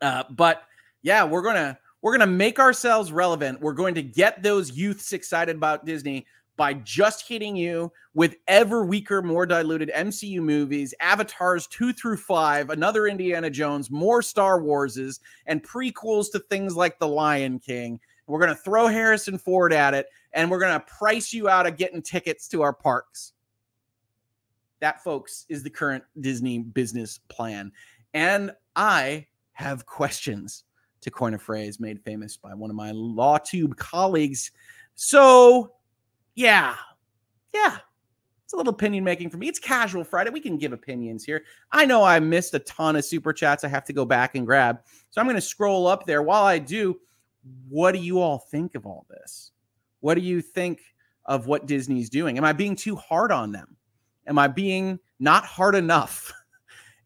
Uh, but yeah, we're gonna we're gonna make ourselves relevant. We're going to get those youths excited about Disney by just hitting you with ever weaker, more diluted M C U movies, Avatars two through five, another Indiana Jones, more Star Warses, and prequels to things like The Lion King. We're going to throw Harrison Ford at it, and we're going to price you out of getting tickets to our parks. That, folks, is the current Disney business plan. And I have questions, to coin a phrase made famous by one of my LawTube colleagues. So... Yeah, yeah, it's a little opinion making for me. It's casual Friday. We can give opinions here. I know I missed a ton of super chats. I have to go back and grab. So I'm going to scroll up there. While I do, what do you all think of all this? What do you think of what Disney's doing? Am I being too hard on them? Am I being not hard enough?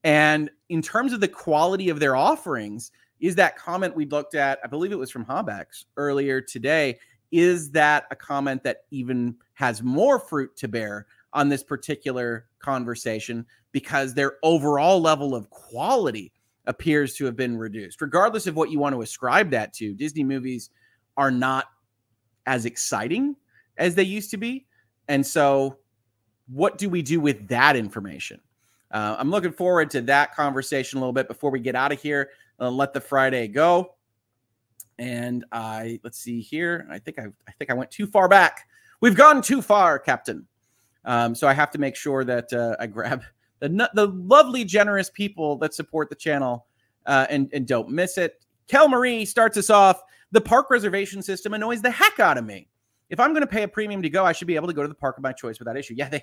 And in terms of the quality of their offerings, is that comment we looked at, I believe it was from Hobax earlier today, is that a comment that even has more fruit to bear on this particular conversation, because their overall level of quality appears to have been reduced? Regardless of what you want to ascribe that to, Disney movies are not as exciting as they used to be. And so what do we do with that information? Uh, I'm looking forward to that conversation a little bit before we get out of here. Uh, let the Friday go. And I, let's see here. I think I, I think I went too far back. We've gone too far, Captain. Um, so I have to make sure that uh, I grab the, the lovely, generous people that support the channel uh, and, and don't miss it. Kel Marie starts us off. The park reservation system annoys the heck out of me. If I'm going to pay a premium to go, I should be able to go to the park of my choice without issue. Yeah, they.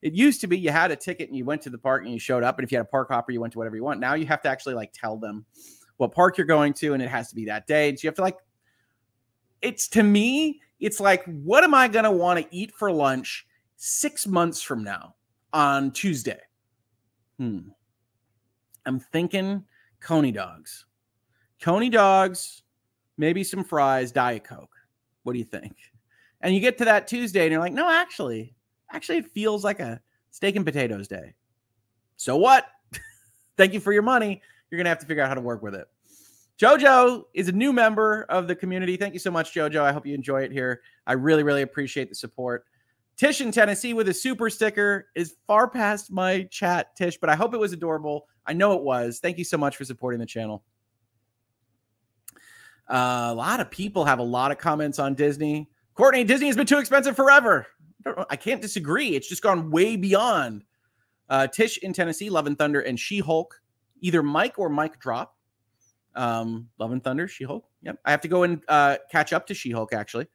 It used to be you had a ticket and you went to the park and you showed up. And if you had a park hopper, you went to whatever you want. Now you have to actually like tell them what park you're going to, and it has to be that day. So you have to like it's to me, it's like, what am I going to want to eat for lunch six months from now on Tuesday? Hmm. I'm thinking Coney dogs, Coney dogs, maybe some fries, Diet Coke. What do you think? And you get to that Tuesday and you're like, no, actually, actually it feels like a steak and potatoes day. So what? Thank you for your money. You're going to have to figure out how to work with it. Jojo is a new member of the community. Thank you so much, Jojo. I hope you enjoy it here. I really, really appreciate the support. Tish in Tennessee with a super sticker is far past my chat, Tish, but I hope it was adorable. I know it was. Thank you so much for supporting the channel. Uh, a lot of people have a lot of comments on Disney. Courtney, Disney has been too expensive forever. I, don't, I can't disagree. It's just gone way beyond. Uh, Tish in Tennessee, Love and Thunder, and She-Hulk. Either Mike or Mike Drop. Um, Love and Thunder, She-Hulk. Yep. I have to go and uh, catch up to She-Hulk, actually,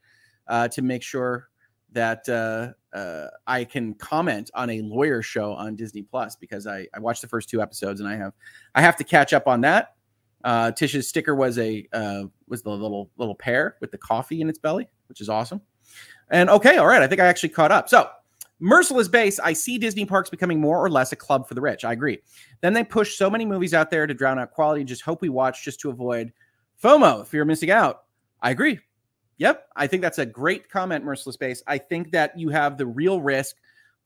uh, to make sure that uh, uh, I can comment on a lawyer show on Disney Plus, because I, I watched the first two episodes and I have I have to catch up on that. Uh, Tish's sticker was a uh, was the little little pear with the coffee in its belly, which is awesome. And okay, all right, I think I actually caught up. So Merciless Base, I see Disney parks becoming more or less a club for the rich. I agree. Then they push so many movies out there to drown out quality. Just hope we watch just to avoid FOMO, if you're missing out. I agree. Yep, I think that's a great comment, Merciless Base. I think that you have the real risk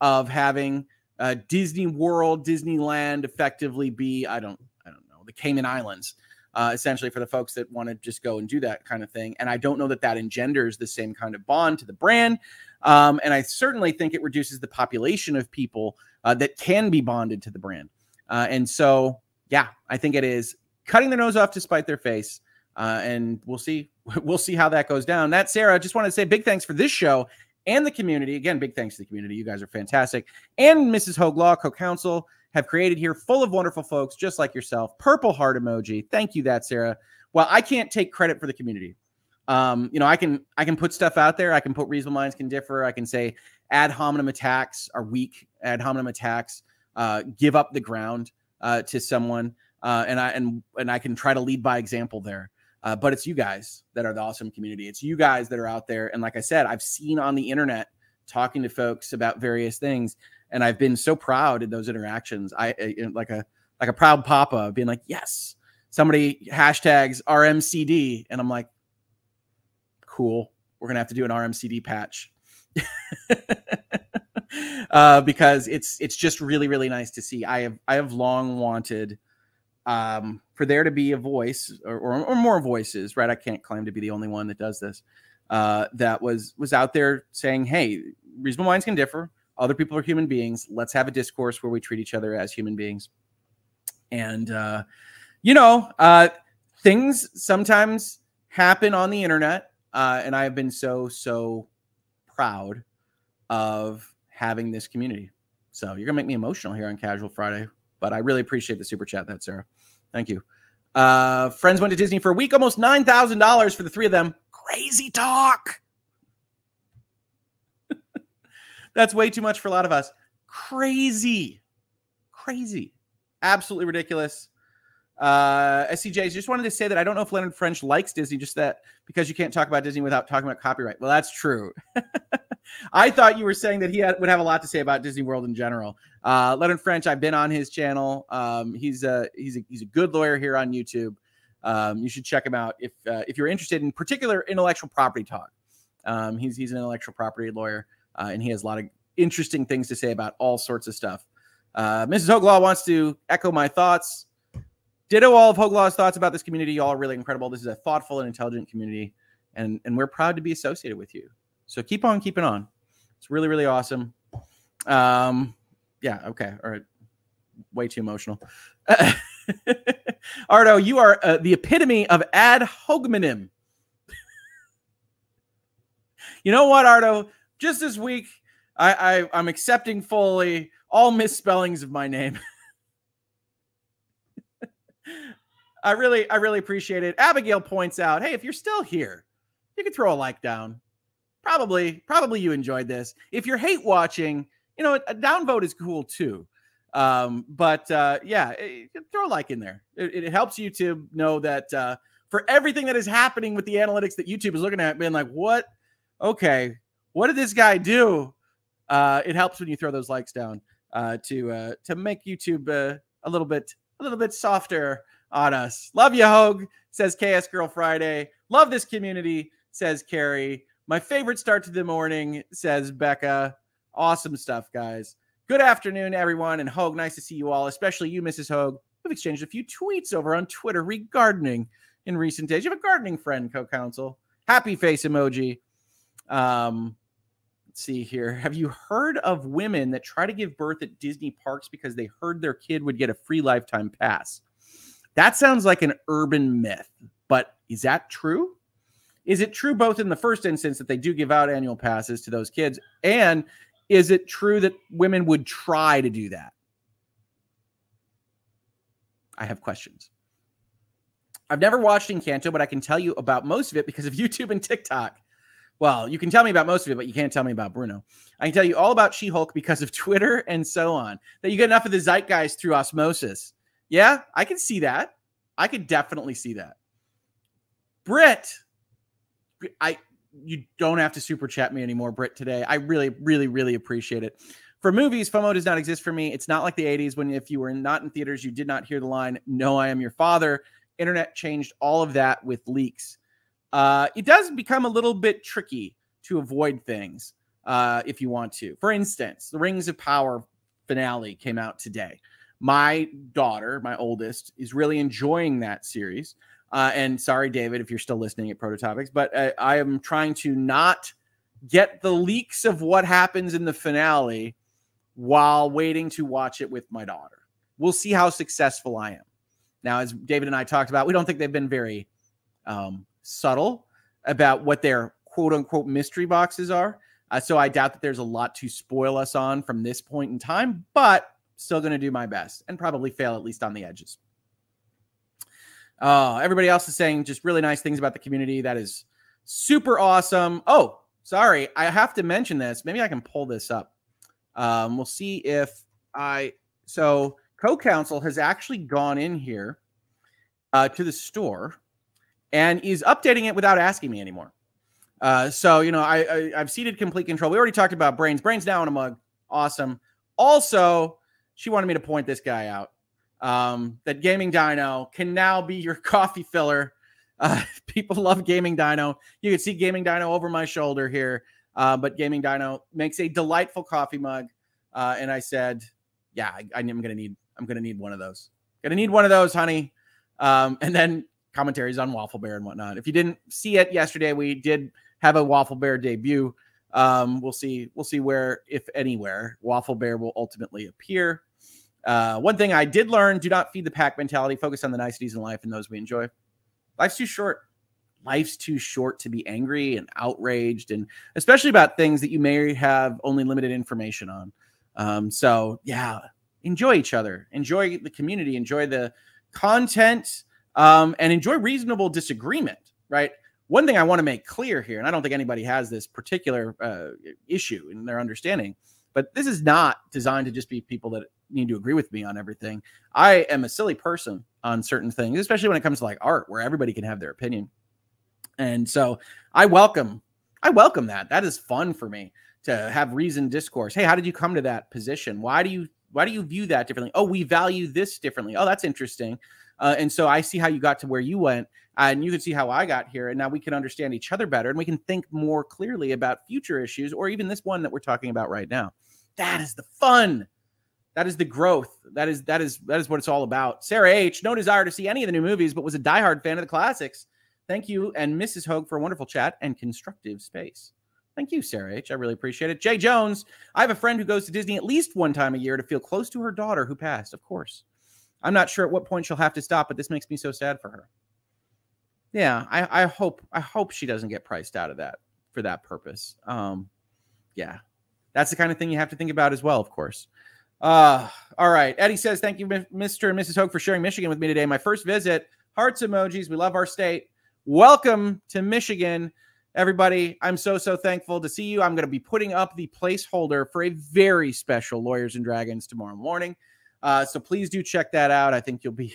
of having uh, Disney World, Disneyland effectively be, I don't, I don't know, the Cayman Islands, uh, essentially, for the folks that want to just go and do that kind of thing. And I don't know that that engenders the same kind of bond to the brand. Um, and I certainly think it reduces the population of people uh, that can be bonded to the brand. Uh, and so, yeah, I think it is cutting their nose off to spite their face. Uh, and we'll see. We'll see how that goes down. That's Sarah. Just wanted to say big thanks for this show and the community. Again, big thanks to the community. You guys are fantastic. And Missus Hoglaw, co-counsel, have created here full of wonderful folks just like yourself. Purple heart emoji. Thank you, that Sarah. Well, I can't take credit for the community. Um, you know, I can I can put stuff out there. I can put reasonable minds can differ. I can say ad hominem attacks are weak. Ad hominem attacks uh, give up the ground uh, to someone, uh, and I and and I can try to lead by example there. Uh, but it's you guys that are the awesome community. It's you guys that are out there. And like I said, I've seen on the internet talking to folks about various things, and I've been so proud in those interactions. I, I like a like a proud papa being like, yes, somebody hashtags R M C D. And I'm like, cool. We're going to have to do an R M C D patch uh, because it's it's just really, really nice to see. I have I have long wanted um for there to be a voice or, or, or more voices, right? I can't claim to be the only one that does this, uh that was was out there saying, hey, reasonable minds can differ, other people are human beings, let's have a discourse where we treat each other as human beings. And uh you know, uh things sometimes happen on the internet, uh and I have been so so proud of having this community. So you're gonna make me emotional here on Casual Friday. But I really appreciate the super chat, that Sarah. Thank you. Uh, friends went to Disney for a week, almost nine thousand dollars for the three of them. Crazy talk. That's way too much for a lot of us. Crazy. Crazy. Absolutely ridiculous. Uh, S C Js, just wanted to say that I don't know if Leonard French likes Disney, just that because you can't talk about Disney without talking about copyright. Well, that's true. I thought you were saying that he had, would have a lot to say about Disney World in general. Uh, Leonard French, I've been on his channel. Um, he's a, he's a, he's a good lawyer here on YouTube. Um, you should check him out if, uh, if you're interested in particular intellectual property talk. Um, he's, he's an intellectual property lawyer, uh, and he has a lot of interesting things to say about all sorts of stuff. Uh, Missus Hoglaw wants to echo my thoughts. Ditto all of Hoglaw's thoughts about this community. Y'all are really incredible. This is a thoughtful and intelligent community, and, and we're proud to be associated with you. So keep on keeping on. It's really, really awesome. Um, yeah, okay. All right. Way too emotional. Ardo, you are uh, the epitome of ad hominem. You know what, Ardo? Just this week, I, I, I'm accepting fully all misspellings of my name. I really, I really appreciate it. Abigail points out, hey, if you're still here, you can throw a like down. Probably, probably you enjoyed this. If you're hate watching, you know, a downvote is cool too. Um, but uh, yeah, it, throw a like in there. It, it helps YouTube know that uh, for everything that is happening with the analytics that YouTube is looking at, being like, what? Okay, what did this guy do? Uh, it helps when you throw those likes down uh, to uh, to make YouTube uh, a little bit a little bit softer on us. Love you, Hogue, says K S Girl Friday. Love this community, says Carrie. My favorite start to the morning, says Becca. Awesome stuff, guys. Good afternoon, everyone. And Hogue, nice to see you all, especially you, Missus Hogue. We've exchanged a few tweets over on Twitter regarding in recent days. You have a gardening friend, co-counsel. Happy face emoji. Um, let's see here. Have you heard of women that try to give birth at Disney parks because they heard their kid would get a free lifetime pass? That sounds like an urban myth, but is that true? Is it true both in the first instance that they do give out annual passes to those kids, and is it true that women would try to do that? I have questions. I've never watched Encanto, but I can tell you about most of it because of YouTube and TikTok. Well, you can tell me about most of it, but you can't tell me about Bruno. I can tell you all about She-Hulk because of Twitter and so on. That you get enough of the zeitgeist through osmosis. Yeah, I can see that. I could definitely see that. Britt, I you don't have to super chat me anymore, Britt, today. I really, really, really appreciate it. For movies, FOMO does not exist for me. It's not like the eighties when if you were not in theaters, you did not hear the line, "No, I am your father." Internet changed all of that with leaks. Uh, it does become a little bit tricky to avoid things uh, if you want to. For instance, the Rings of Power finale came out today. My daughter, my oldest, is really enjoying that series. Uh, and sorry, David, if you're still listening at Prototopics, but I, I am trying to not get the leaks of what happens in the finale while waiting to watch it with my daughter. We'll see how successful I am. Now, as David and I talked about, we don't think they've been very um, subtle about what their quote-unquote mystery boxes are. Uh, so I doubt that there's a lot to spoil us on from this point in time, but still going to do my best and probably fail at least on the edges. Uh, everybody else is saying just really nice things about the community. That is super awesome. Oh, sorry. I have to mention this. Maybe I can pull this up. Um, we'll see if I... So... Co-counsel has actually gone in here uh, to the store and is updating it without asking me anymore. Uh, so, you know, I, I, I've ceded complete control. We already talked about brains. Brains now in a mug. Awesome. Also, she wanted me to point this guy out. Um, that Gaming Dino can now be your coffee filler. Uh, people love Gaming Dino. You can see Gaming Dino over my shoulder here. Uh, but Gaming Dino makes a delightful coffee mug. Uh, and I said, yeah, I, I'm going to need... I'm going to need one of those. Going to need one of those, honey. Um, and then commentaries on Waffle Bear and whatnot. If you didn't see it yesterday, we did have a Waffle Bear debut. Um, we'll see. We'll see where, if anywhere, Waffle Bear will ultimately appear. Uh, one thing I did learn, do not feed the pack mentality. Focus on the niceties in life and those we enjoy. Life's too short. Life's too short to be angry and outraged, and especially about things that you may have only limited information on. Um, so, yeah. Enjoy each other, enjoy the community, enjoy the content, um, and enjoy reasonable disagreement, right? One thing I want to make clear here, and I don't think anybody has this particular uh, issue in their understanding, but this is not designed to just be people that need to agree with me on everything. I am a silly person on certain things, especially when it comes to like art, where everybody can have their opinion. And so I welcome, I welcome that. That is fun for me to have reasoned discourse. Hey, how did you come to that position? Why do you Why do you view that differently? Oh, we value this differently. Oh, that's interesting. Uh, and so I see how you got to where you went, uh, and you can see how I got here. And now we can understand each other better, and we can think more clearly about future issues, or even this one that we're talking about right now. That is the fun. That is the growth. That is that is that is what it's all about. Sarah H, no desire to see any of the new movies, but was a diehard fan of the classics. Thank you, and Missus Hogue for a wonderful chat and constructive space. Thank you, Sarah H. I really appreciate it. Jay Jones, I have a friend who goes to Disney at least one time a year to feel close to her daughter who passed, of course. I'm not sure at what point she'll have to stop, but this makes me so sad for her. Yeah, I, I hope I hope she doesn't get priced out of that for that purpose. Um, yeah, that's the kind of thing you have to think about as well, of course. Uh, all right. Eddie says, thank you, Mister and Missus Hogue, for sharing Michigan with me today. My first visit. Hearts emojis. We love our state. Welcome to Michigan. Everybody, I'm so, so thankful to see you. I'm going to be putting up the placeholder for a very special Lawyers and Dragons tomorrow morning. Uh, so please do check that out. I think you'll be,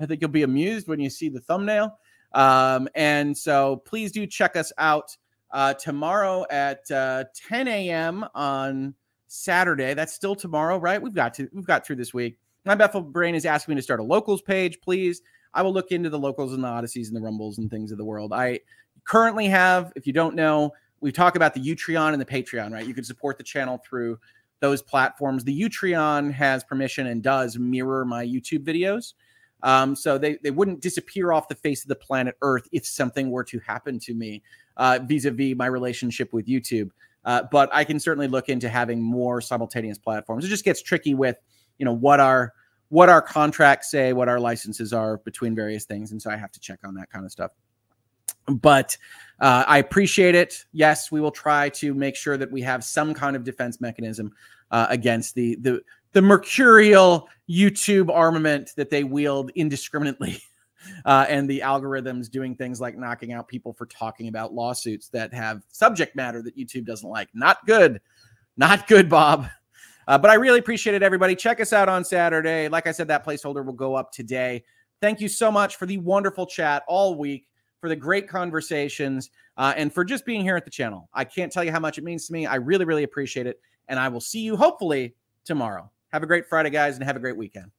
I think you'll be amused when you see the thumbnail. Um, and so please do check us out uh, tomorrow at uh, ten a m on Saturday. That's still tomorrow, right? We've got to, we've got through this week. My Bethel brain is asking me to start a locals page, please. I will look into the locals and the Odysseys and the Rumbles and things of the world. I currently have, if you don't know, we talk about the Utreon and the Patreon, right? You can support the channel through those platforms. The Utreon has permission and does mirror my YouTube videos. Um, so they, they wouldn't disappear off the face of the planet Earth if something were to happen to me uh, vis-a-vis my relationship with YouTube. Uh, but I can certainly look into having more simultaneous platforms. It just gets tricky with, you know, what our what our contracts say, what our licenses are between various things. And so I have to check on that kind of stuff. But uh, I appreciate it. Yes, we will try to make sure that we have some kind of defense mechanism uh, against the, the, the mercurial YouTube armament that they wield indiscriminately uh, and the algorithms doing things like knocking out people for talking about lawsuits that have subject matter that YouTube doesn't like. Not good. Not good, Bob. Uh, but I really appreciate it, everybody. Check us out on Saturday. Like I said, that placeholder will go up today. Thank you so much for the wonderful chat all week, for the great conversations, uh, and for just being here at the channel. I can't tell you how much it means to me. I really, really appreciate it. And I will see you hopefully tomorrow. Have a great Friday, guys, and have a great weekend.